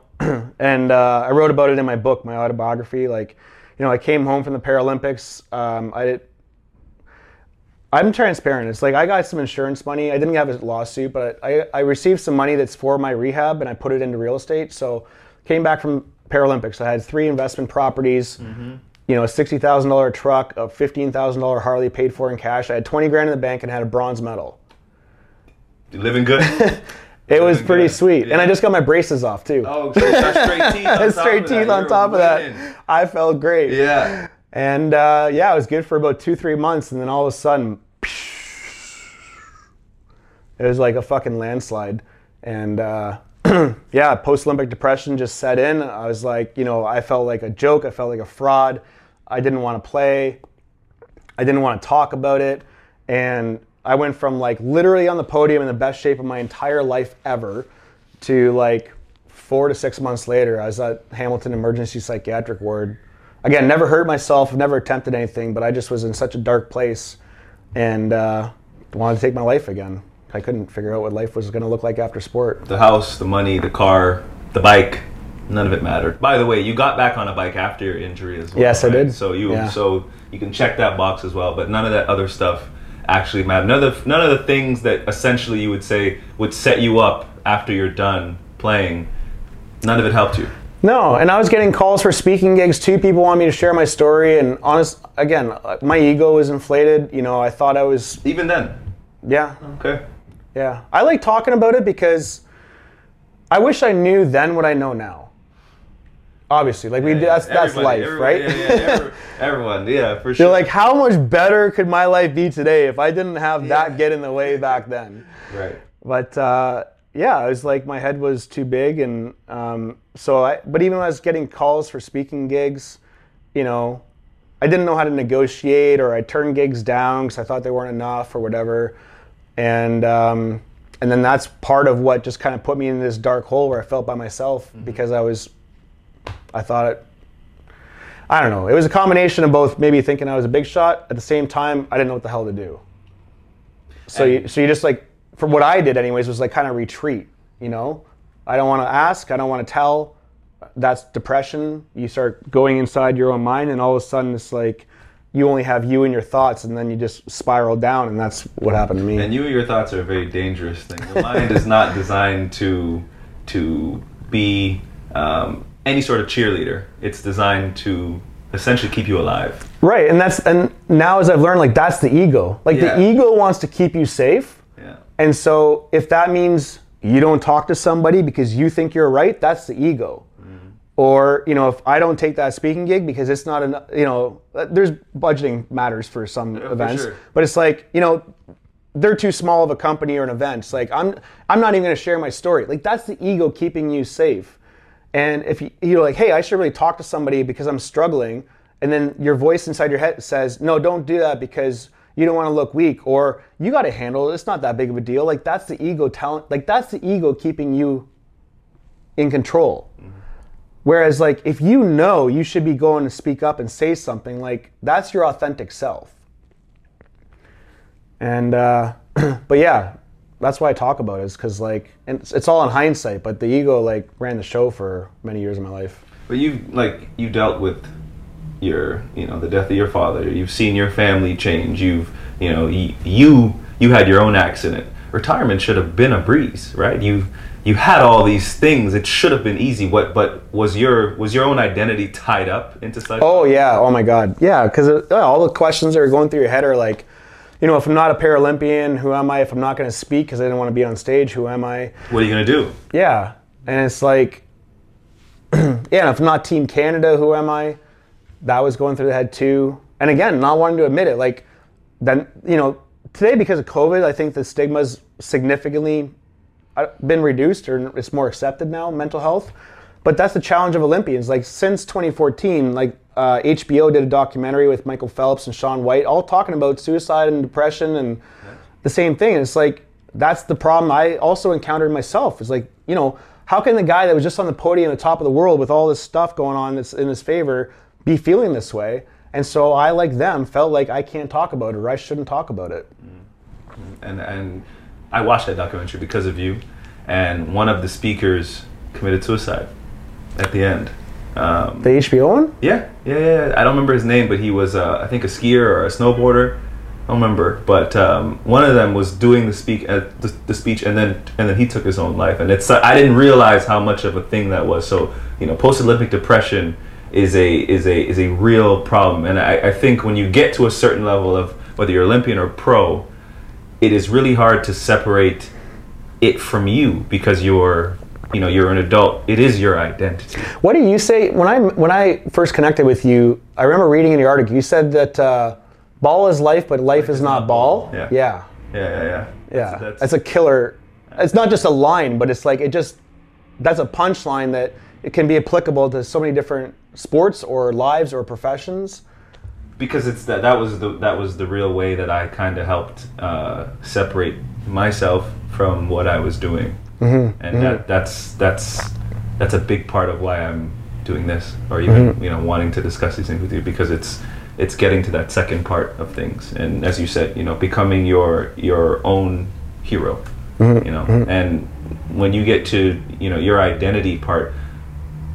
And I wrote about it in my book, my autobiography. Like, you know, I came home from the Paralympics. I'm transparent. It's like I got some insurance money. I didn't have a lawsuit, but I received some money that's for my rehab, and I put it into real estate. So came back from Paralympics. I had three investment properties, you know, a $60,000 truck, a $15,000 Harley paid for in cash. I had $20,000 in the bank and had a bronze medal. You're living good. It was pretty sweet. Yeah. And I just got my braces off, too. Oh, great. Straight teeth on top of that. I felt great. Yeah. And, it was good for about 2-3 months. And then all of a sudden, it was like a fucking landslide. And, post-Olympic depression just set in. I was like, you know, I felt like a joke. I felt like a fraud. I didn't want to play. I didn't want to talk about it. And I went from, like, literally on the podium in the best shape of my entire life ever to, like, 4 to 6 months later, I was at Hamilton Emergency Psychiatric Ward. Again, never hurt myself, never attempted anything, but I just was in such a dark place and wanted to take my life again. I couldn't figure out what life was going to look like after sport. The house, the money, the car, the bike, none of it mattered. By the way, you got back on a bike after your injury as well. Yes, right? I did. So you can check that box as well, but none of that other stuff actually matter. None of the things that essentially you would say would set you up after you're done playing, none of it helped you. No, and I was getting calls for speaking gigs too. People wanted me to share my story, and again, my ego was inflated. You know, I thought I was... Even then? Yeah. Okay. Yeah. I like talking about it because I wish I knew then what I know now. Obviously, like, that's life, right? Everyone, yeah, for sure. You're like, how much better could my life be today if I didn't have that get in the way back then? Right. But it was like my head was too big, and but even when I was getting calls for speaking gigs, you know, I didn't know how to negotiate, or I turned gigs down because I thought they weren't enough or whatever, and then that's part of what just kind of put me in this dark hole where I felt by myself because I don't know. It was a combination of both, maybe thinking I was a big shot. At the same time, I didn't know what the hell to do. So you just, like, from what I did anyways, was, like, kind of retreat, you know? I don't want to ask. I don't want to tell. That's depression. You start going inside your own mind, and all of a sudden it's like, you only have you and your thoughts, and then you just spiral down, and that's what happened to me. And you and your thoughts are a very dangerous thing. The mind is not designed to be any sort of cheerleader. It's designed to essentially keep you alive. Right, and now as I've learned, like, that's the ego. Like, yeah. The ego wants to keep you safe, yeah. And so if that means you don't talk to somebody because you think you're right, that's the ego. Or, you know, if I don't take that speaking gig because it's not enough, you know, there's budgeting matters for some events, for sure. But it's like, you know, they're too small of a company or an event. It's like, I'm not even going to share my story. Like, that's the ego keeping you safe. And if you're like, hey, I should really talk to somebody because I'm struggling. And then your voice inside your head says, no, don't do that because you don't want to look weak, or you got to handle it. It's not that big of a deal. Like, that's the ego that's the ego keeping you in control. Whereas, like, if you know you should be going to speak up and say something, like, that's your authentic self. And, but yeah, that's why I talk about it, is because, like, and it's all in hindsight, but the ego, like, ran the show for many years of my life. But you dealt with your, you know, the death of your father. You've seen your family change. You've, you know, you had your own accident. Retirement should have been a breeze, right? You had all these things. It should have been easy. But was your own identity tied up into such? Oh yeah. Oh my God. Yeah. Because all the questions that are going through your head are like, you know, if I'm not a Paralympian, who am I? If I'm not going to speak because I didn't want to be on stage, who am I? What are you going to do? Yeah. And it's like, yeah. If I'm not Team Canada, who am I? That was going through the head too. And again, not wanting to admit it. Like, then, you know, today because of COVID, I think the stigma's significantly been reduced, or it's more accepted now, mental health. But that's the challenge of Olympians. Like, since 2014, like, HBO did a documentary with Michael Phelps and Shaun White, all talking about suicide and depression and the same thing. And it's like, that's the problem I also encountered myself. It's like, you know, how can the guy that was just on the podium at the top of the world with all this stuff going on that's in his favor be feeling this way? And so I, like them, felt like I can't talk about it, or I shouldn't talk about it. And I watched that documentary because of you, and one of the speakers committed suicide at the end. The HBO one? Yeah. I don't remember his name, but he was, I think, a skier or a snowboarder. I don't remember. But one of them was doing the speech, and then he took his own life. And it's I didn't realize how much of a thing that was. So, you know, post-Olympic depression is a real problem. And I think when you get to a certain level of whether you're Olympian or pro, it is really hard to separate it from you because you're an adult. It is your identity. What do you say when I first connected with you? I remember reading in your article, you said that ball is life, but life is not ball. Yeah. That's a killer. It's not just a line, but it's like that's a punchline that it can be applicable to so many different sports or lives or professions. Because it's that was the real way that I kind of helped separate myself from what I was doing, that's a big part of why I'm doing this, or even wanting to discuss these things with you, because it's getting to that second part of things, and as you said, you know, becoming your own hero, and when you get to your identity part.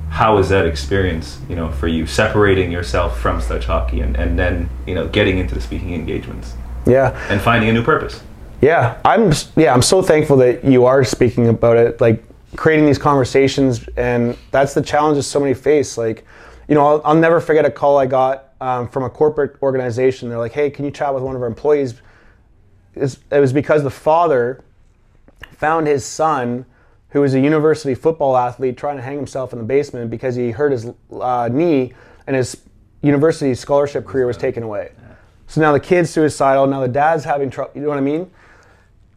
How is that experience, for you, separating yourself from sledge hockey and then, getting into the speaking engagements? Yeah. And finding a new purpose. Yeah. I'm so thankful that you are speaking about it, like creating these conversations, and that's the challenge that so many face. Like, I'll never forget a call I got from a corporate organization. They're like, hey, can you chat with one of our employees? It was because the father found his son, who was a university football athlete, trying to hang himself in the basement because he hurt his knee and his university scholarship career was taken away. So now the kid's suicidal, now the dad's having trouble, you know what I mean?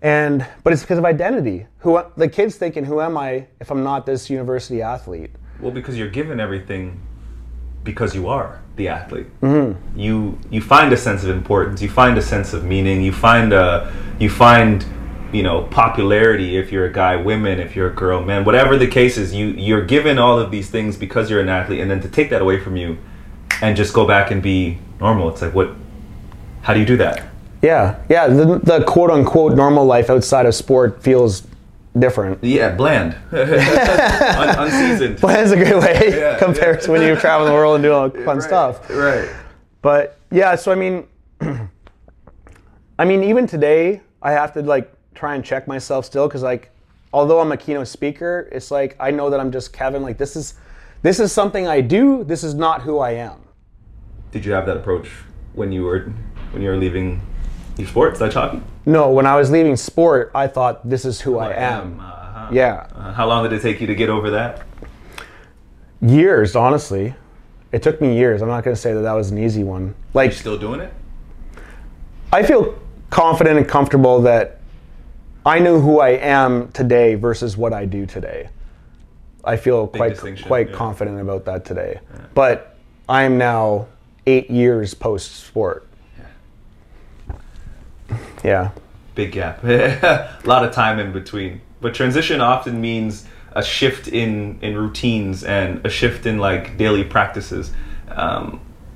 But it's because of identity. The kid's thinking, who am I if I'm not this university athlete? Well, because you're given everything because you are the athlete. Mm-hmm. You find a sense of importance, you find a sense of meaning, you find popularity if you're a guy, women, if you're a girl, man, whatever the case is, you're given all of these things because you're an athlete, and then to take that away from you and just go back and be normal, it's like, how do you do that? The quote unquote normal life outside of sport feels different. Yeah, bland. Unseasoned. Bland's a good way compared to when you travel the world and do all fun stuff. Right. But yeah, so I mean, even today I have to like try and check myself still, because like, although I'm a keynote speaker, it's like I know that I'm just Kevin. Like this is something I do. This is not who I am. Did you have that approach when you were leaving your sport, sledge hockey? No, when I was leaving sport, I thought this is who I am. Yeah. How long did it take you to get over that? Years, honestly. It took me years. I'm not going to say that that was an easy one. Like, are you still doing it? I feel confident and comfortable that I know who I am today versus what I do today. I feel quite confident about that today. Yeah. But I am now 8 years post-sport. Yeah. Big gap. A lot of time in between. But transition often means a shift in routines and a shift in like daily practices.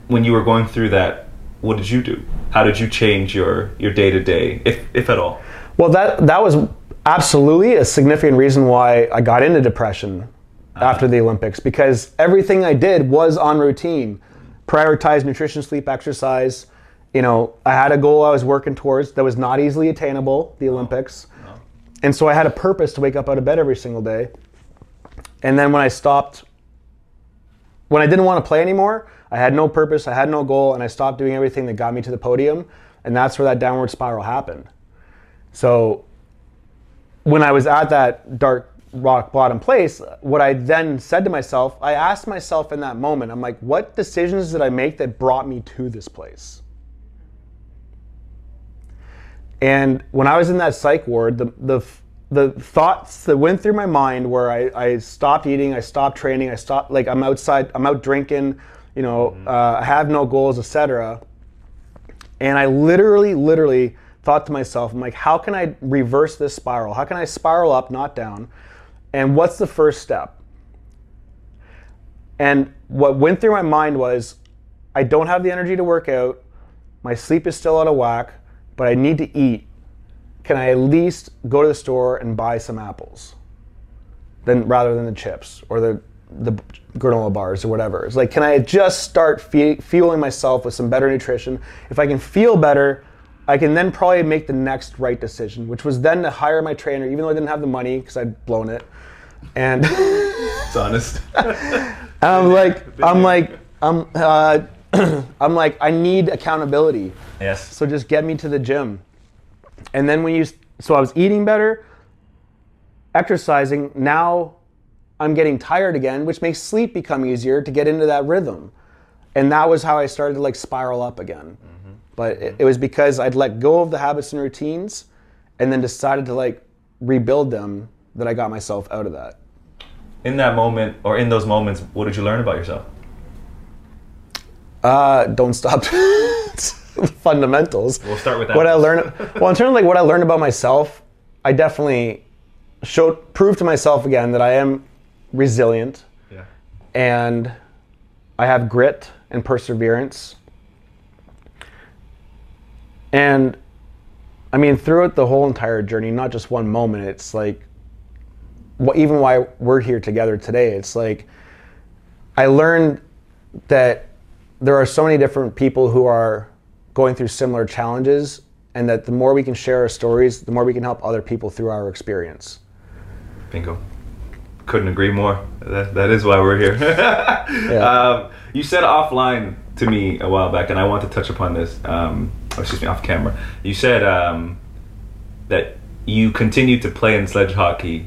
When you were going through that, what did you do? How did you change your day-to-day, if at all? Well, that was absolutely a significant reason why I got into depression after the Olympics, because everything I did was on routine. Prioritize nutrition, sleep, exercise. You know, I had a goal I was working towards that was not easily attainable, the Olympics. No. And so I had a purpose to wake up out of bed every single day. And then when I didn't want to play anymore, I had no purpose, I had no goal, and I stopped doing everything that got me to the podium. And that's where that downward spiral happened. So when I was at that dark rock bottom place, what I then said to myself, I asked myself in that moment, I'm like, what decisions did I make that brought me to this place? And when I was in that psych ward, the thoughts that went through my mind were I stopped eating, I stopped training, I stopped, like, I'm outside, I'm out drinking, you know, I have no goals, etc. And I literally thought to myself, I'm like, how can I reverse this spiral? How can I spiral up, not down? And what's the first step? And what went through my mind was, I don't have the energy to work out, my sleep is still out of whack, but I need to eat. Can I at least go to the store and buy some apples? Then rather than the chips or the granola bars or whatever. It's like, can I just start fueling myself with some better nutrition? If I can feel better, I can then probably make the next right decision, which was then to hire my trainer, even though I didn't have the money because I'd blown it. And it's honest. I'm like, I need accountability. Yes. So just get me to the gym. And then so I was eating better, exercising. Now I'm getting tired again, which makes sleep become easier to get into that rhythm. And that was how I started to like spiral up again. Mm-hmm. But it was because I'd let go of the habits and routines and then decided to like rebuild them that I got myself out of that. In that moment, or in those moments, what did you learn about yourself? Don't stop. Fundamentals. We'll start with that. What I learned, well, in terms of like what I learned about myself, I definitely proved to myself again that I am resilient, and I have grit and perseverance. And I mean, throughout the whole entire journey, not just one moment, it's like, even why we're here together today, it's like, I learned that there are so many different people who are going through similar challenges, and that the more we can share our stories, the more we can help other people through our experience. Bingo. Couldn't agree more. That is why we're here. You said offline to me a while back, and I want to touch upon this, off camera. You said that you continued to play in sledge hockey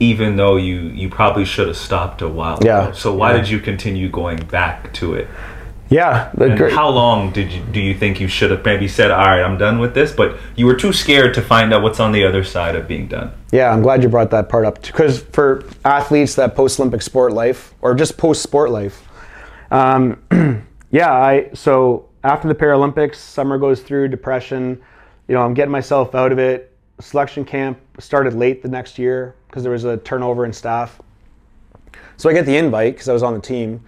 even though you probably should have stopped a while ago. So why did you continue going back to it? Yeah. And how long do you think you should have maybe said, all right, I'm done with this, but you were too scared to find out what's on the other side of being done? Yeah, I'm glad you brought that part up, because for athletes that post-Olympic sport life, or just post-sport life, so after the Paralympics, summer goes through, depression, you know, I'm getting myself out of it. Selection camp started late the next year because there was a turnover in staff. So I get the invite because I was on the team.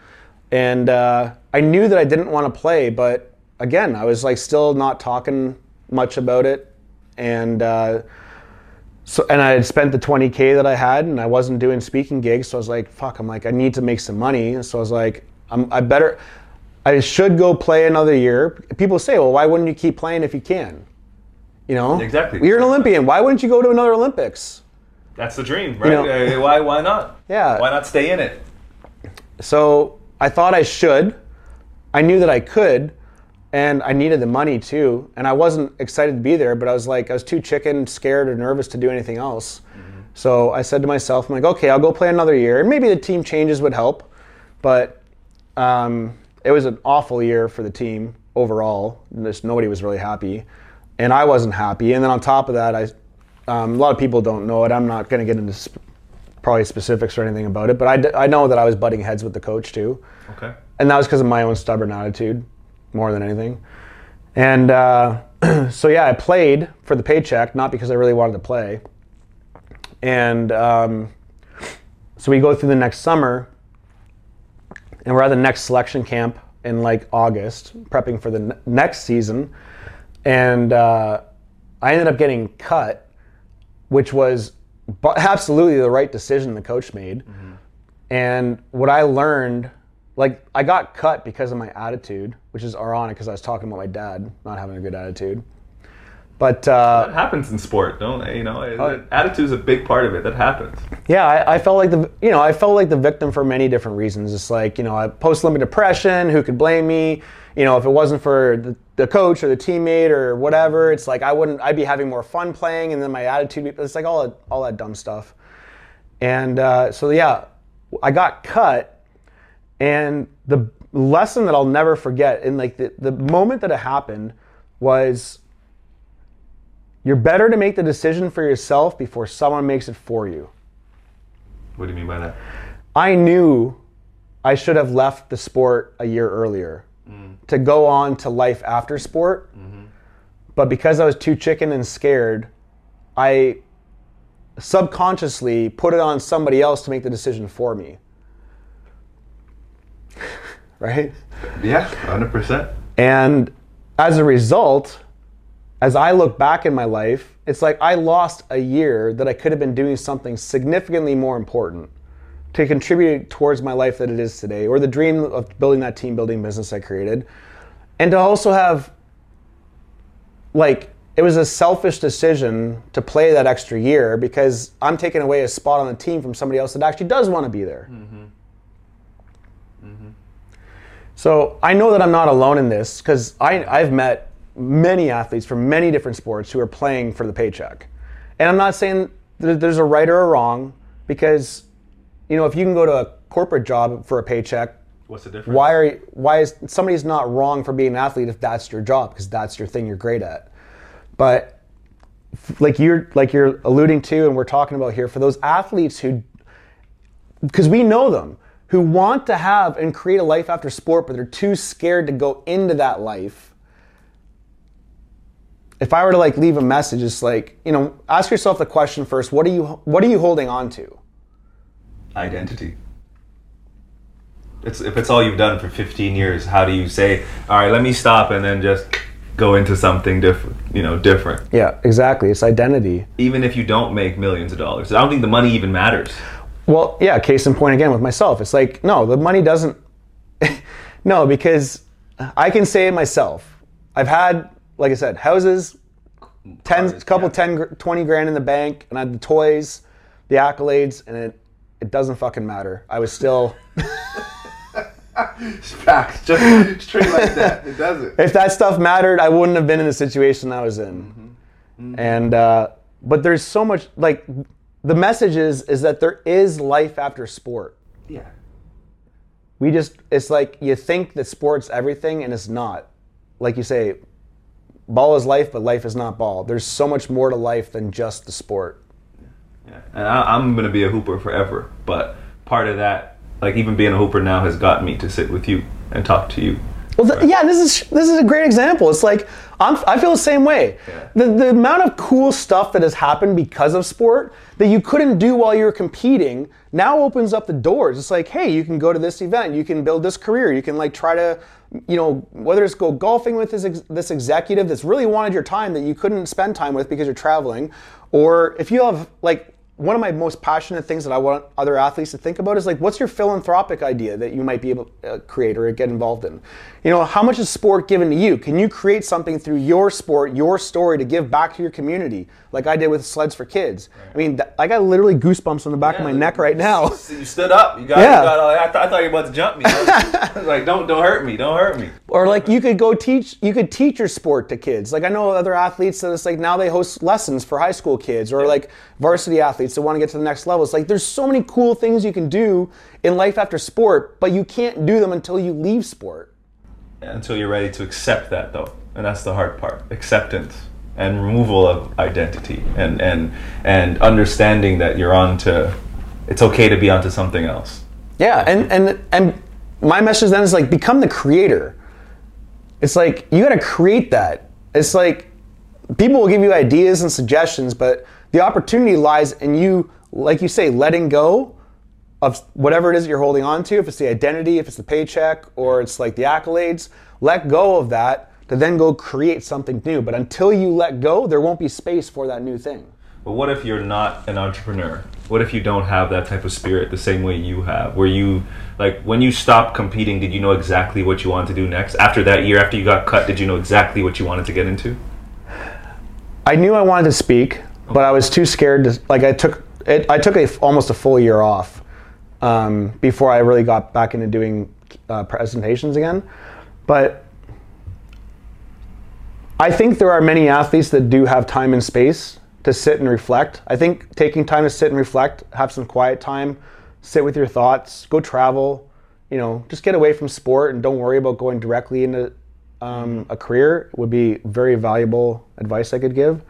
And I knew that I didn't want to play, but again, I was like still not talking much about it. And so I had spent the $20,000 that I had, and I wasn't doing speaking gigs. So I was like, fuck, I need to make some money. And so I was like, I I should go play another year. People say, well, why wouldn't you keep playing if you can? You know? Exactly. You're an Olympian. Why wouldn't you go to another Olympics? That's the dream, right? You know? Why not? Yeah. Why not stay in it? So I thought I should. I knew that I could. And I needed the money too. And I wasn't excited to be there, but I was like, I was too chicken, scared, or nervous to do anything else. Mm-hmm. So I said to myself, I'm like, okay, I'll go play another year. And maybe the team changes would help. But it was an awful year for the team overall. Just nobody was really happy. And I wasn't happy. And then on top of that, a lot of people don't know it. I'm not going to get into probably specifics or anything about it. But I know that I was butting heads with the coach too. Okay. And that was because of my own stubborn attitude, more than anything. And so yeah, I played for the paycheck, not because I really wanted to play. And so we go through the next summer, and we're at the next selection camp in like August, prepping for the next season. And I ended up getting cut, which was absolutely the right decision the coach made. Mm-hmm. And what I learned, like, I got cut because of my attitude, which is ironic because I was talking about my dad not having a good attitude. But that happens in sport, don't they? You know, attitude is a big part of it. That happens. Yeah, I felt like the victim for many different reasons. It's like, you know, post-Olympic depression. Who could blame me? You know, if it wasn't for the coach or the teammate or whatever, it's like I'd be having more fun playing, and then my attitude. It's like all that dumb stuff. And so yeah, I got cut. And the lesson that I'll never forget, and like the moment that it happened, was you're better to make the decision for yourself before someone makes it for you. What do you mean by that? I knew I should have left the sport a year earlier to go on to life after sport. Mm-hmm. But because I was too chicken and scared, I subconsciously put it on somebody else to make the decision for me. Right? Yeah, 100%. And as a result, as I look back in my life, it's like I lost a year that I could have been doing something significantly more important to contribute towards my life that it is today, or the dream of building that team building business I created. And to also have, like, it was a selfish decision to play that extra year because I'm taking away a spot on the team from somebody else that actually does want to be there. Mm-hmm. So I know that I'm not alone in this because I've met many athletes from many different sports who are playing for the paycheck. And I'm not saying that there's a right or a wrong because, you know, if you can go to a corporate job for a paycheck, what's the difference? Why is somebody's not wrong for being an athlete if that's your job, because that's your thing you're great at. But like you're alluding to and we're talking about here, for those athletes who, because we know them, who want to have and create a life after sport, but they're too scared to go into that life. If I were to like leave a message, it's like, you know, ask yourself the question first, what are you holding on to? Identity. If it's all you've done for 15 years, how do you say, all right, let me stop and then just go into something different, you know, different. Yeah, exactly. It's identity. Even if you don't make millions of dollars. I don't think the money even matters. Well, yeah, case in point again with myself. It's like, no, the money doesn't. No, because I can say it myself. I've had, like I said, houses, $20 grand in the bank, and I had the toys, the accolades, and it doesn't fucking matter. I was still. Facts, just straight like that. It doesn't. If that stuff mattered, I wouldn't have been in the situation I was in. Mm-hmm. Mm-hmm. And, but there's so much, like, the message is that there is life after sport. Yeah. We just, it's like you think that sport's everything and it's not. Like you say, ball is life, but life is not ball. There's so much more to life than just the sport. Yeah. And I'm going to be a hooper forever, but part of that, like even being a hooper now has gotten me to sit with you and talk to you. Well, yeah, this is a great example. It's like, I feel the same way. Yeah. The amount of cool stuff that has happened because of sport that you couldn't do while you were competing now opens up the doors. It's like, hey, you can go to this event. You can build this career. You can like try to, you know, whether it's go golfing with this executive that's really wanted your time that you couldn't spend time with because you're traveling. Or if you have like one of my most passionate things that I want other athletes to think about is like, what's your philanthropic idea that you might be able to create or get involved in? You know, how much is sport given to you? Can you create something through your sport, your story to give back to your community? Like I did with Sleds for Kids. Right. I mean, I got literally goosebumps on the back of my neck right now. You stood up. You got, yeah. I thought you were about to jump me. I was like, don't hurt me. Don't hurt me. Or like you could go teach, you could teach your sport to kids. Like I know other athletes that it's like now they host lessons for high school kids or like varsity athletes that want to get to the next level. It's like there's so many cool things you can do in life after sport, but you can't do them until you leave sport. Until you're ready to accept that, though, and that's the hard part: acceptance and removal of identity, and understanding that you're onto. It's okay to be onto something else. Yeah, and my message then is like become the creator. It's like you got to create that. It's like people will give you ideas and suggestions, but the opportunity lies in you, like you say, letting go of whatever it is that you're holding on to. If it's the identity, if it's the paycheck, or it's like the accolades, let go of that to then go create something new. But until you let go, there won't be space for that new thing. But what if you're not an entrepreneur? What if you don't have that type of spirit the same way you have? Where you, like, when you stopped competing, did you know exactly what you wanted to do next? After that year, after you got cut, did you know exactly what you wanted to get into? I knew I wanted to speak. But I was too scared to, like I took almost a full year off before I really got back into doing presentations again. But I think there are many athletes that do have time and space to sit and reflect. I think taking time to sit and reflect, have some quiet time, sit with your thoughts, go travel, you know, just get away from sport and don't worry about going directly into a career would be very valuable advice I could give.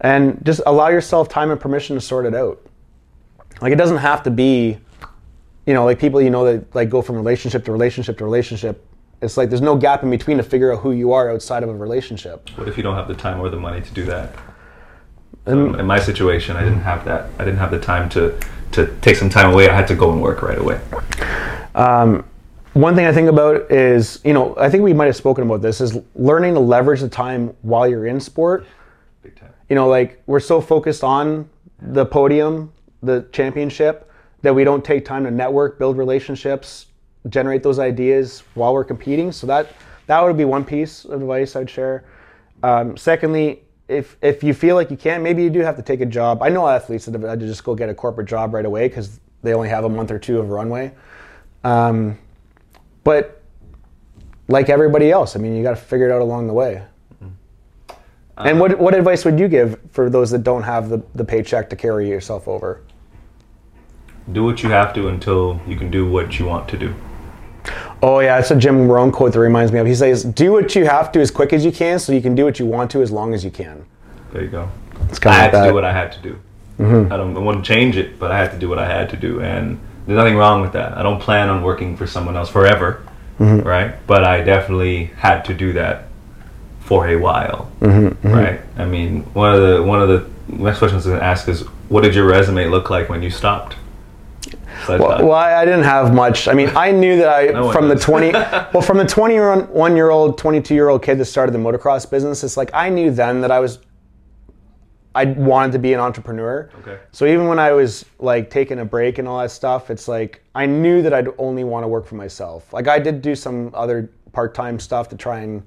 And just allow yourself time and permission to sort it out. Like it doesn't have to be, you know, like people you know that like go from relationship to relationship to relationship. It's like there's no gap in between to figure out who you are outside of a relationship. What if you don't have the time or the money to do that? In my situation, I didn't have that. I didn't have the time to take some time away. I had to go and work right away. One thing I think about is, you know, I think we might have spoken about this, is learning to leverage the time while you're in sport. Big time. You know, like we're so focused on the podium, the championship, that we don't take time to network, build relationships, generate those ideas while we're competing. So that would be one piece of advice I'd share. Secondly, if you feel like you can't, maybe you do have to take a job. I know athletes that have had to just go get a corporate job right away because they only have a month or two of runway. But like everybody else, I mean, you got to figure it out along the way. And what advice would you give for those that don't have the paycheck to carry yourself over? Do what you have to until you can do what you want to do. Oh yeah, it's a Jim Rohn quote that reminds me of. He says, do what you have to as quick as you can so you can do what you want to as long as you can. There you go. It's kind of like that. I had to do what I had to do. Mm-hmm. I wouldn't change it, but I had to do what I had to do. And there's nothing wrong with that. I don't plan on working for someone else forever, mm-hmm. right? But I definitely had to do that. For a while, mm-hmm, mm-hmm. right? I mean, one of the next questions I was going to ask is, what did your resume look like when you stopped? Well, I didn't have much. I mean, I knew that I no from the 20, well, from the 21-year-old, 22-year-old kid that started the motocross business, it's like I knew then that I wanted to be an entrepreneur. Okay. So even when I was like taking a break and all that stuff, it's like I knew that I'd only want to work for myself. Like I did do some other part-time stuff to try and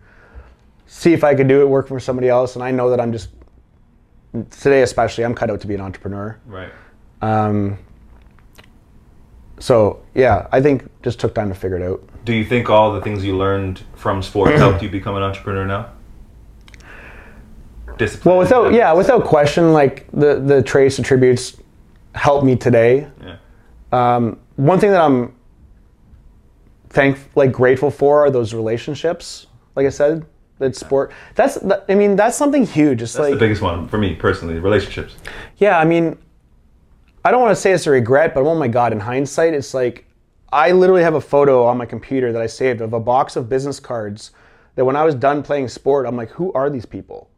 see if I could do it, work for somebody else, and I know that I'm just today, especially, I'm cut out to be an entrepreneur. Right. So yeah, I think just took time to figure it out. Do you think all the things you learned from sports helped you become an entrepreneur now? Discipline. Well, without question, like the traits, attributes, help me today. Yeah. One thing that I'm grateful for are those relationships. Like I said. That sport. That's something huge. It's that's the biggest one for me personally. Relationships. Yeah, I mean, I don't want to say it's a regret, but oh my God, in hindsight, it's like I literally have a photo on my computer that I saved of a box of business cards that when I was done playing sport, I'm like, who are these people?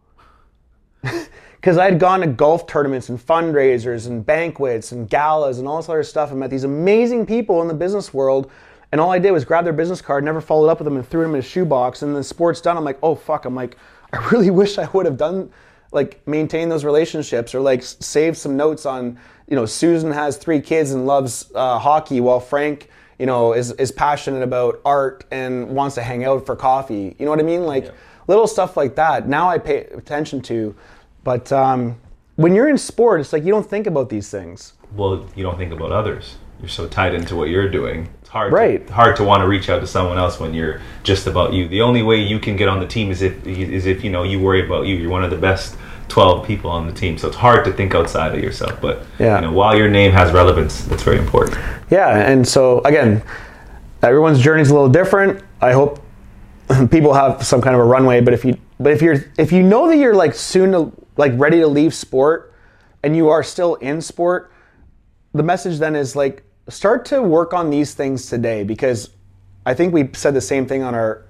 Because I had gone to golf tournaments and fundraisers and banquets and galas and all this other stuff and met these amazing people in the business world. And all I did was grab their business card, never followed up with them, and threw them in a shoebox. And then sport's done. I'm like, oh fuck. I'm like, I really wish I would have maintained those relationships or saved some notes on you know, Susan has three kids and loves hockey, while Frank, you know, is passionate about art and wants to hang out for coffee. You know what I mean? Like, yeah. Little stuff like that. Now I pay attention to, but when you're in sport, it's like you don't think about these things. Well, you don't think about others. You're so tied into what you're doing. It's hard, right? Hard to want to reach out to someone else when you're just about you. The only way you can get on the team is if you know, you worry about you. You're one of the best 12 people on the team, so it's hard to think outside of yourself. But yeah, you know, while your name has relevance, that's very important. Yeah, and so again, everyone's journey is a little different. I hope people have some kind of a runway, but if you know that you're like soon to like ready to leave sport, and you are still in sport, the message then is like, start to work on these things today, because I think we said the same thing on our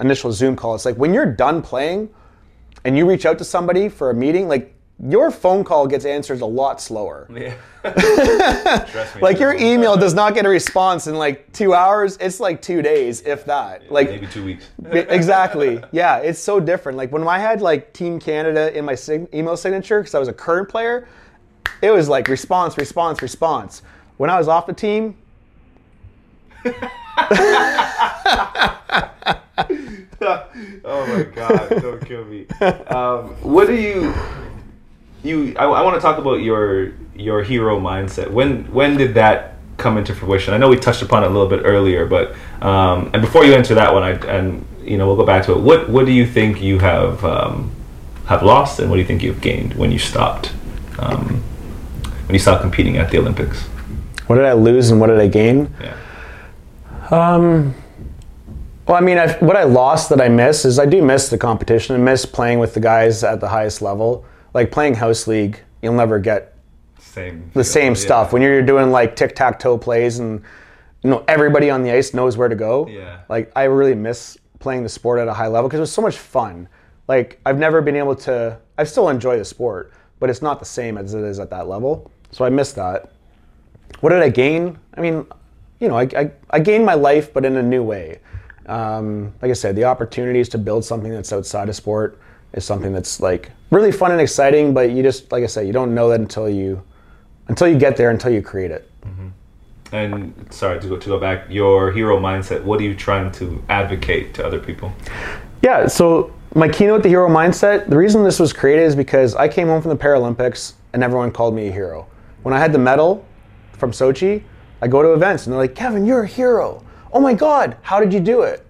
initial Zoom call. It's like when you're done playing and you reach out to somebody for a meeting, like your phone call gets answered a lot slower. Yeah. Trust me, like your email does not get a response in like 2 hours. It's like 2 days, if that. Yeah, like maybe 2 weeks. Exactly. Yeah, it's so different. Like when I had like Team Canada in my email signature, because I was a current player, it was like response. When I was off the team, oh my God, don't kill me. I want to talk about your hero mindset. When did that come into fruition? I know we touched upon it a little bit earlier, but and before you answer that one, we'll go back to it. What do you think you have lost, and what do you think you've gained when you stopped? When you stopped competing at the Olympics? What did I lose and what did I gain? Yeah. What I lost that I miss is I do miss the competition. I miss playing with the guys at the highest level. Like playing house league, you'll never get the same stuff. When you're doing like tic-tac-toe plays and you know everybody on the ice knows where to go. Yeah. Like I really miss playing the sport at a high level because it was so much fun. Like I still enjoy the sport, but it's not the same as it is at that level. So I missed that. What did I gain? I mean, you know, I gained my life, but in a new way. Like I said, the opportunities to build something that's outside of sport is something that's like really fun and exciting, but you just, like I said, you don't know that until you get there, until you create it. Mm-hmm. And sorry, to go back, your hero mindset, what are you trying to advocate to other people? Yeah, so my keynote, The Hero Mindset, the reason this was created is because I came home from the Paralympics and everyone called me a hero. When I had the medal from Sochi, I go to events and they're like, Kevin, you're a hero. Oh my God, how did you do it?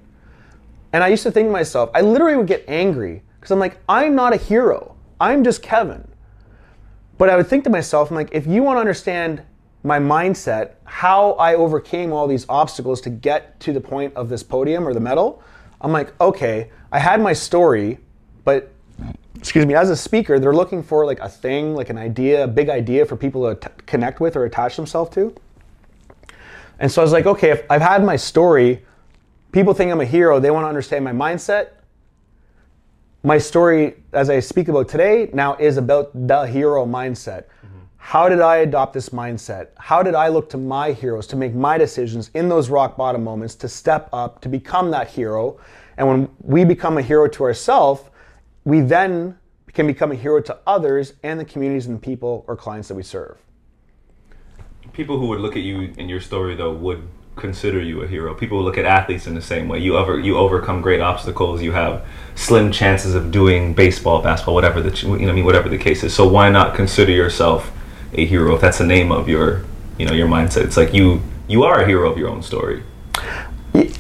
And I used to think to myself, I literally would get angry because I'm like, I'm not a hero. I'm just Kevin. But I would think to myself, I'm like, if you want to understand my mindset, how I overcame all these obstacles to get to the point of this podium or the medal, I'm like, okay, I had my story, but as a speaker, they're looking for like a thing, like an idea, a big idea for people to connect with or attach themselves to. And so I was like, okay, if I've had my story, people think I'm a hero, they want to understand my mindset. My story, as I speak about today, now is about the hero mindset. Mm-hmm. How did I adopt this mindset? How did I look to my heroes to make my decisions in those rock bottom moments, to step up, to become that hero? And when we become a hero to ourselves, we then can become a hero to others and the communities and people or clients that we serve. People who would look at you in your story, though, would consider you a hero. People look at athletes in the same way. You overcome great obstacles. You have slim chances of doing baseball, basketball, whatever the case is. So why not consider yourself a hero if that's the name of your mindset? It's like you are a hero of your own story.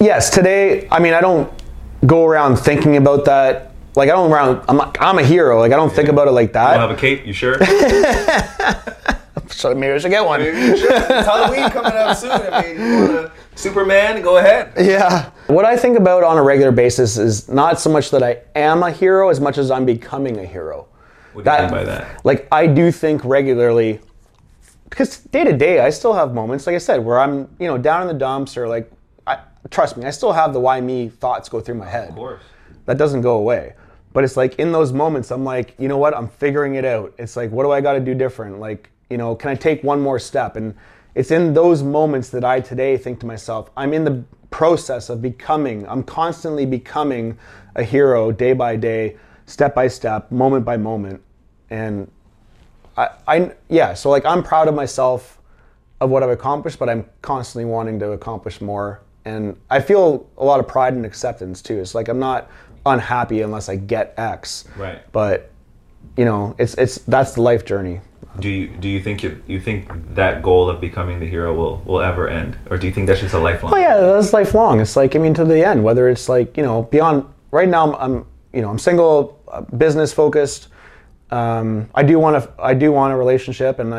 Yes, today, I mean, I don't go around thinking about that. Like I'm a hero. Like I don't think about it like that. You don't have a cape? You sure? So maybe I should get one. Maybe you should. It's Halloween coming up soon. I mean, you want a Superman? Go ahead. Yeah. What I think about on a regular basis is not so much that I am a hero as much as I'm becoming a hero. What do you mean by that? Like I do think regularly, because day to day I still have moments, like I said, where I'm down in the dumps or like, trust me, I still have the why me thoughts go through my head. Of course. That doesn't go away. But it's like in those moments, I'm like, you know what? I'm figuring it out. It's like, what do I got to do different? Like, can I take one more step? And it's in those moments that I today think to myself, I'm in the process of becoming, I'm constantly becoming a hero day by day, step by step, moment by moment. And So like I'm proud of myself of what I've accomplished, but I'm constantly wanting to accomplish more. And I feel a lot of pride and acceptance too. It's like I'm not unhappy unless I get X. Right. But you know, that's the life journey. Do you think you think that goal of becoming the hero will ever end, or do you think that's just a lifelong? Well, yeah, that's lifelong. It's like, I mean, to the end, whether it's like, you know, beyond right now, I'm single, business focused. I do want a relationship, and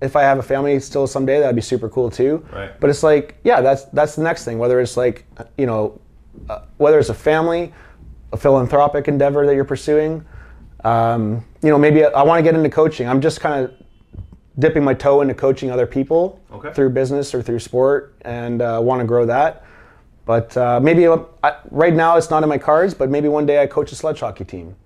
if I have a family still someday, that'd be super cool too. Right. But it's like, yeah, that's the next thing. Whether it's like, you know, whether it's a family, a philanthropic endeavor that you're pursuing. You know, maybe I want to get into coaching. I'm just kind of dipping my toe into coaching other people through business or through sport, and want to grow that. But maybe right now it's not in my cards, but maybe one day I coach a sledge hockey team.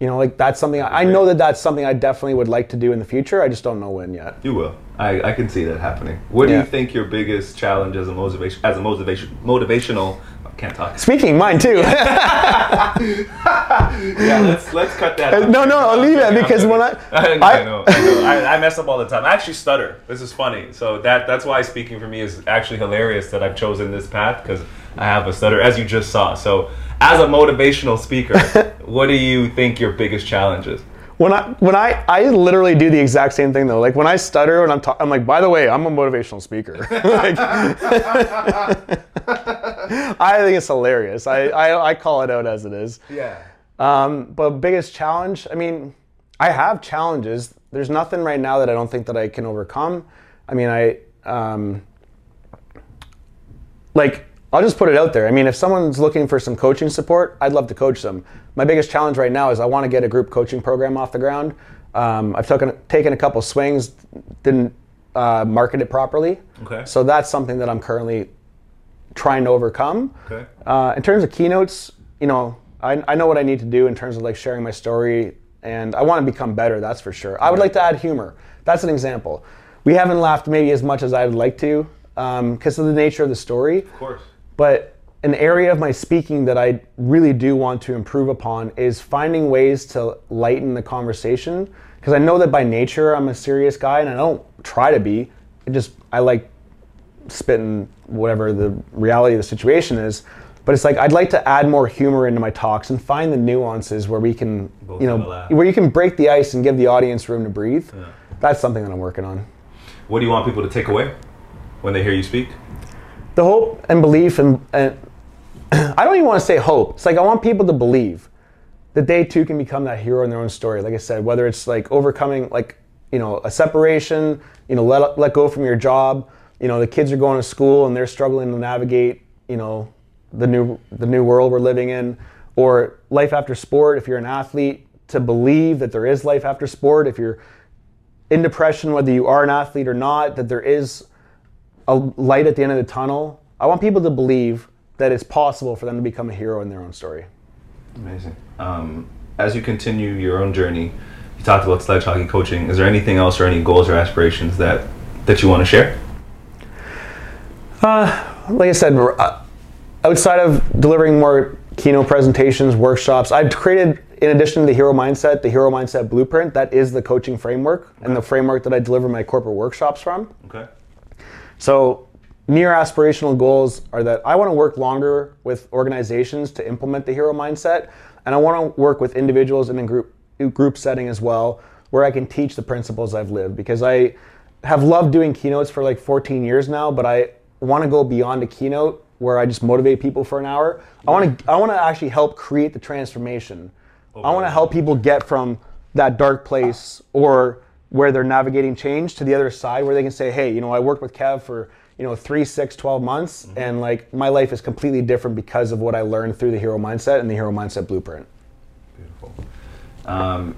You know, like that's something I know that's something I definitely would like to do in the future. I just don't know when yet. You will. I can see that happening. What do you think your biggest challenge as a motivational can't talk. Speaking, mine too. Yeah, let's cut that out. No, I'll leave that because when I mess up all the time. I actually stutter. This is funny. So that's why speaking for me is actually hilarious that I've chosen this path, because I have a stutter, as you just saw. So as a motivational speaker, what do you think your biggest challenge is? When I literally do the exact same thing though. Like when I stutter and I'm like, by the way, I'm a motivational speaker. Like, I think it's hilarious. I call it out as it is. Yeah. But biggest challenge, I mean, I have challenges. There's nothing right now that I don't think that I can overcome. I mean, I'll just put it out there. I mean, if someone's looking for some coaching support, I'd love to coach them. My biggest challenge right now is I want to get a group coaching program off the ground. I've taken a couple swings, didn't market it properly. Okay. So that's something that I'm currently trying to overcome. Okay. In terms of keynotes, you know, I know what I need to do in terms of like sharing my story, and I want to become better, that's for sure. I would like to add humor. That's an example. We haven't laughed maybe as much as I'd like to because of the nature of the story. Of course. But an area of my speaking that I really do want to improve upon is finding ways to lighten the conversation, because I know that by nature I'm a serious guy, and I don't try to be. I like spitting whatever the reality of the situation is. But it's like I'd like to add more humor into my talks and find the nuances where we can, where you can break the ice and give the audience room to breathe. Yeah. That's something that I'm working on. What do you want people to take away when they hear you speak? The hope and belief, and I don't even want to say hope. It's like I want people to believe that they too can become that hero in their own story. Like I said, whether it's like overcoming, like, you know, a separation, you know, let go from your job. You know, the kids are going to school and they're struggling to navigate, you know, the new world we're living in, or life after sport. If you're an athlete, to believe that there is life after sport. If you're in depression, whether you are an athlete or not, that there is a light at the end of the tunnel. I want people to believe that it's possible for them to become a hero in their own story. Amazing. As you continue your own journey, you talked about sledge hockey coaching. Is there anything else or any goals or aspirations that you want to share? Like I said, outside of delivering more keynote presentations, workshops, I've created, in addition to the Hero Mindset Blueprint, that is the coaching framework and the framework that I deliver my corporate workshops from. Okay. So near aspirational goals are that I want to work longer with organizations to implement the hero mindset, and I want to work with individuals in a group setting as well, where I can teach the principles I've lived, because I have loved doing keynotes for like 14 years now, but I want to go beyond a keynote where I just motivate people for an hour. I want to actually help create the transformation. Okay. I want to help people get from that dark place or where they're navigating change to the other side, where they can say, hey, you know, I worked with Kev for, you know, 3, 6, 12 months, and like my life is completely different because of what I learned through the Hero Mindset and the Hero Mindset Blueprint. Beautiful.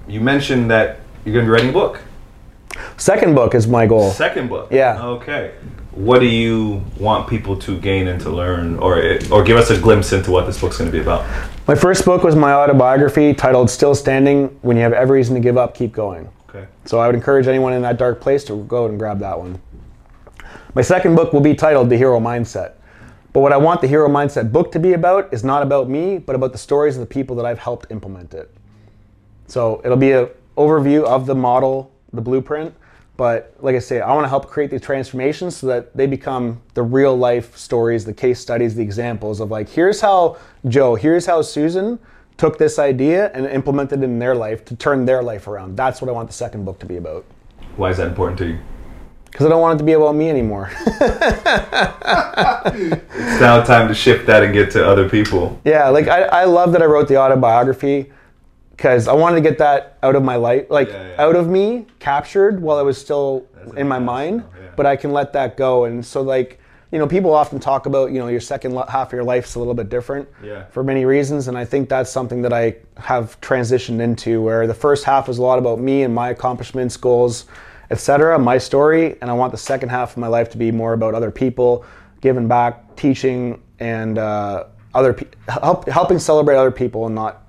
You mentioned that you're going to be writing a book. Second book is my goal. Second book? Yeah. Okay. What do you want people to gain and to learn, or give us a glimpse into what this book's going to be about? My first book was my autobiography titled Still Standing, When You Have Every Reason to Give Up, Keep Going. Okay. So I would encourage anyone in that dark place to go and grab that one. My second book will be titled The Hero Mindset. But what I want the Hero Mindset book to be about is not about me, but about the stories of the people that I've helped implement it. So it'll be an overview of the model, the blueprint. But like I say, I want to help create these transformations so that they become the real life stories, the case studies, the examples of like, here's how Joe, here's how Susan took this idea and implemented it in their life to turn their life around. That's what I want the second book to be about. Why is that important to you? Because I don't want it to be about me anymore. It's now time to shift that and get to other people. Yeah, like I love that I wrote the autobiography because I wanted to get that out of my life, like out of me, captured while I was still in my mind, but I can let that go. And so like, you know, people often talk about, you know, your second half of your life's a little bit different for many reasons. And I think that's something that I have transitioned into, where the first half was a lot about me and my accomplishments, goals, etc., my story, and I want the second half of my life to be more about other people, giving back, teaching, and helping celebrate other people, and not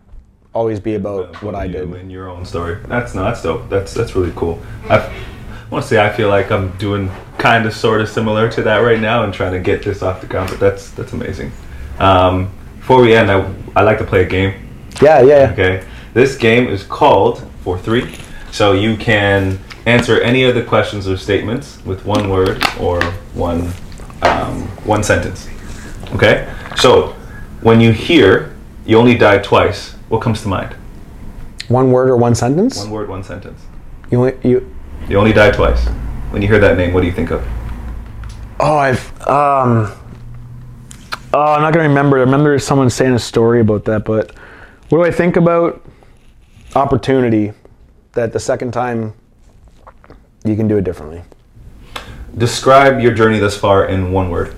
always be about what I did. In your own story, that's dope. That's really cool. I want to say I feel like I'm doing kind of sort of similar to that right now, and trying to get this off the ground. But that's amazing. Before we end, I like to play a game. Yeah. Okay, this game is called 4-3. So you can answer any of the questions or statements with one word or one sentence. Okay? So, when you hear, you only die twice, what comes to mind? One word or one sentence? One word, one sentence. You only die twice. When you hear that name, what do you think of? Oh, I'm not going to remember. I remember someone saying a story about that, but what do I think about? Opportunity. That the second time you can do it differently. Describe your journey thus far in one word.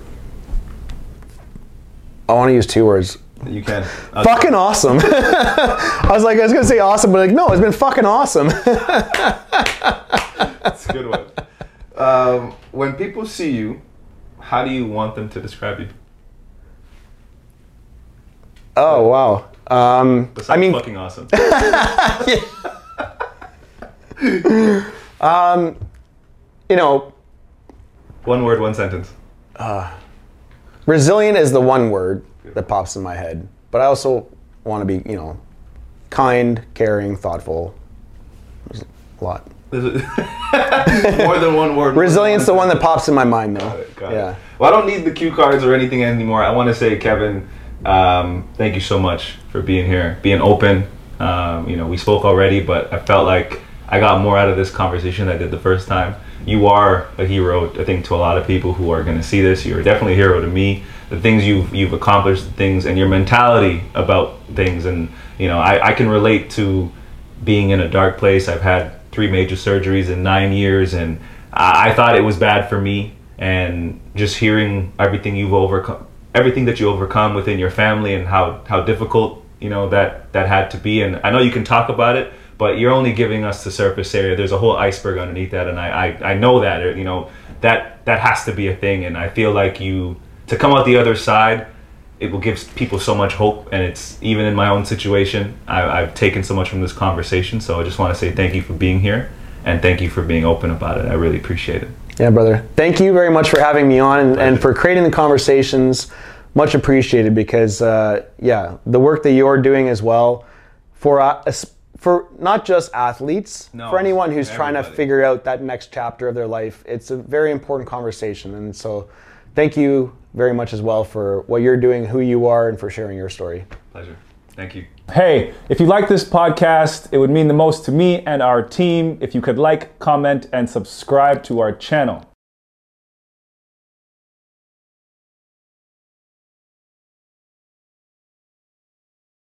I want to use two words. You can. Fucking awesome. I was going to say awesome, but like, no, it's been fucking awesome. That's a good one. When people see you, how do you want them to describe you? Oh, wow. Fucking awesome. You know, one word, one sentence. Resilient is the one word that pops in my head, but I also want to be, you know, kind, caring, thoughtful. There's a lot. More than one word. Resilient's the one that pops in my mind, though. Got it. Well, I don't need the cue cards or anything anymore. I want to say, Kevin, thank you so much for being here, being open. You know, we spoke already, but I felt like I got more out of this conversation than I did the first time. You are a hero, I think, to a lot of people who are going to see this. You're definitely a hero to me. The things you've accomplished, the things, and your mentality about things. And, you know, I can relate to being in a dark place. I've had 3 major surgeries in 9 years, and I thought it was bad for me. And just hearing everything that you overcome within your family, and how difficult, you know, that had to be. And I know you can talk about it, but you're only giving us the surface area. There's a whole iceberg underneath that, and I know that, you know, that has to be a thing. And I feel like to come out the other side, it will give people so much hope. And it's, even in my own situation, I've taken so much from this conversation. So I just want to say thank you for being here, and thank you for being open about it. I really appreciate it. Yeah, brother. Thank you very much for having me on and for creating the conversations. Much appreciated, because, the work that you're doing as well for not just athletes, for anyone who's trying to figure out that next chapter of their life. It's a very important conversation. And so thank you very much as well for what you're doing, who you are, and for sharing your story. Pleasure. Thank you. Hey, if you like this podcast, it would mean the most to me and our team if you could like, comment, and subscribe to our channel.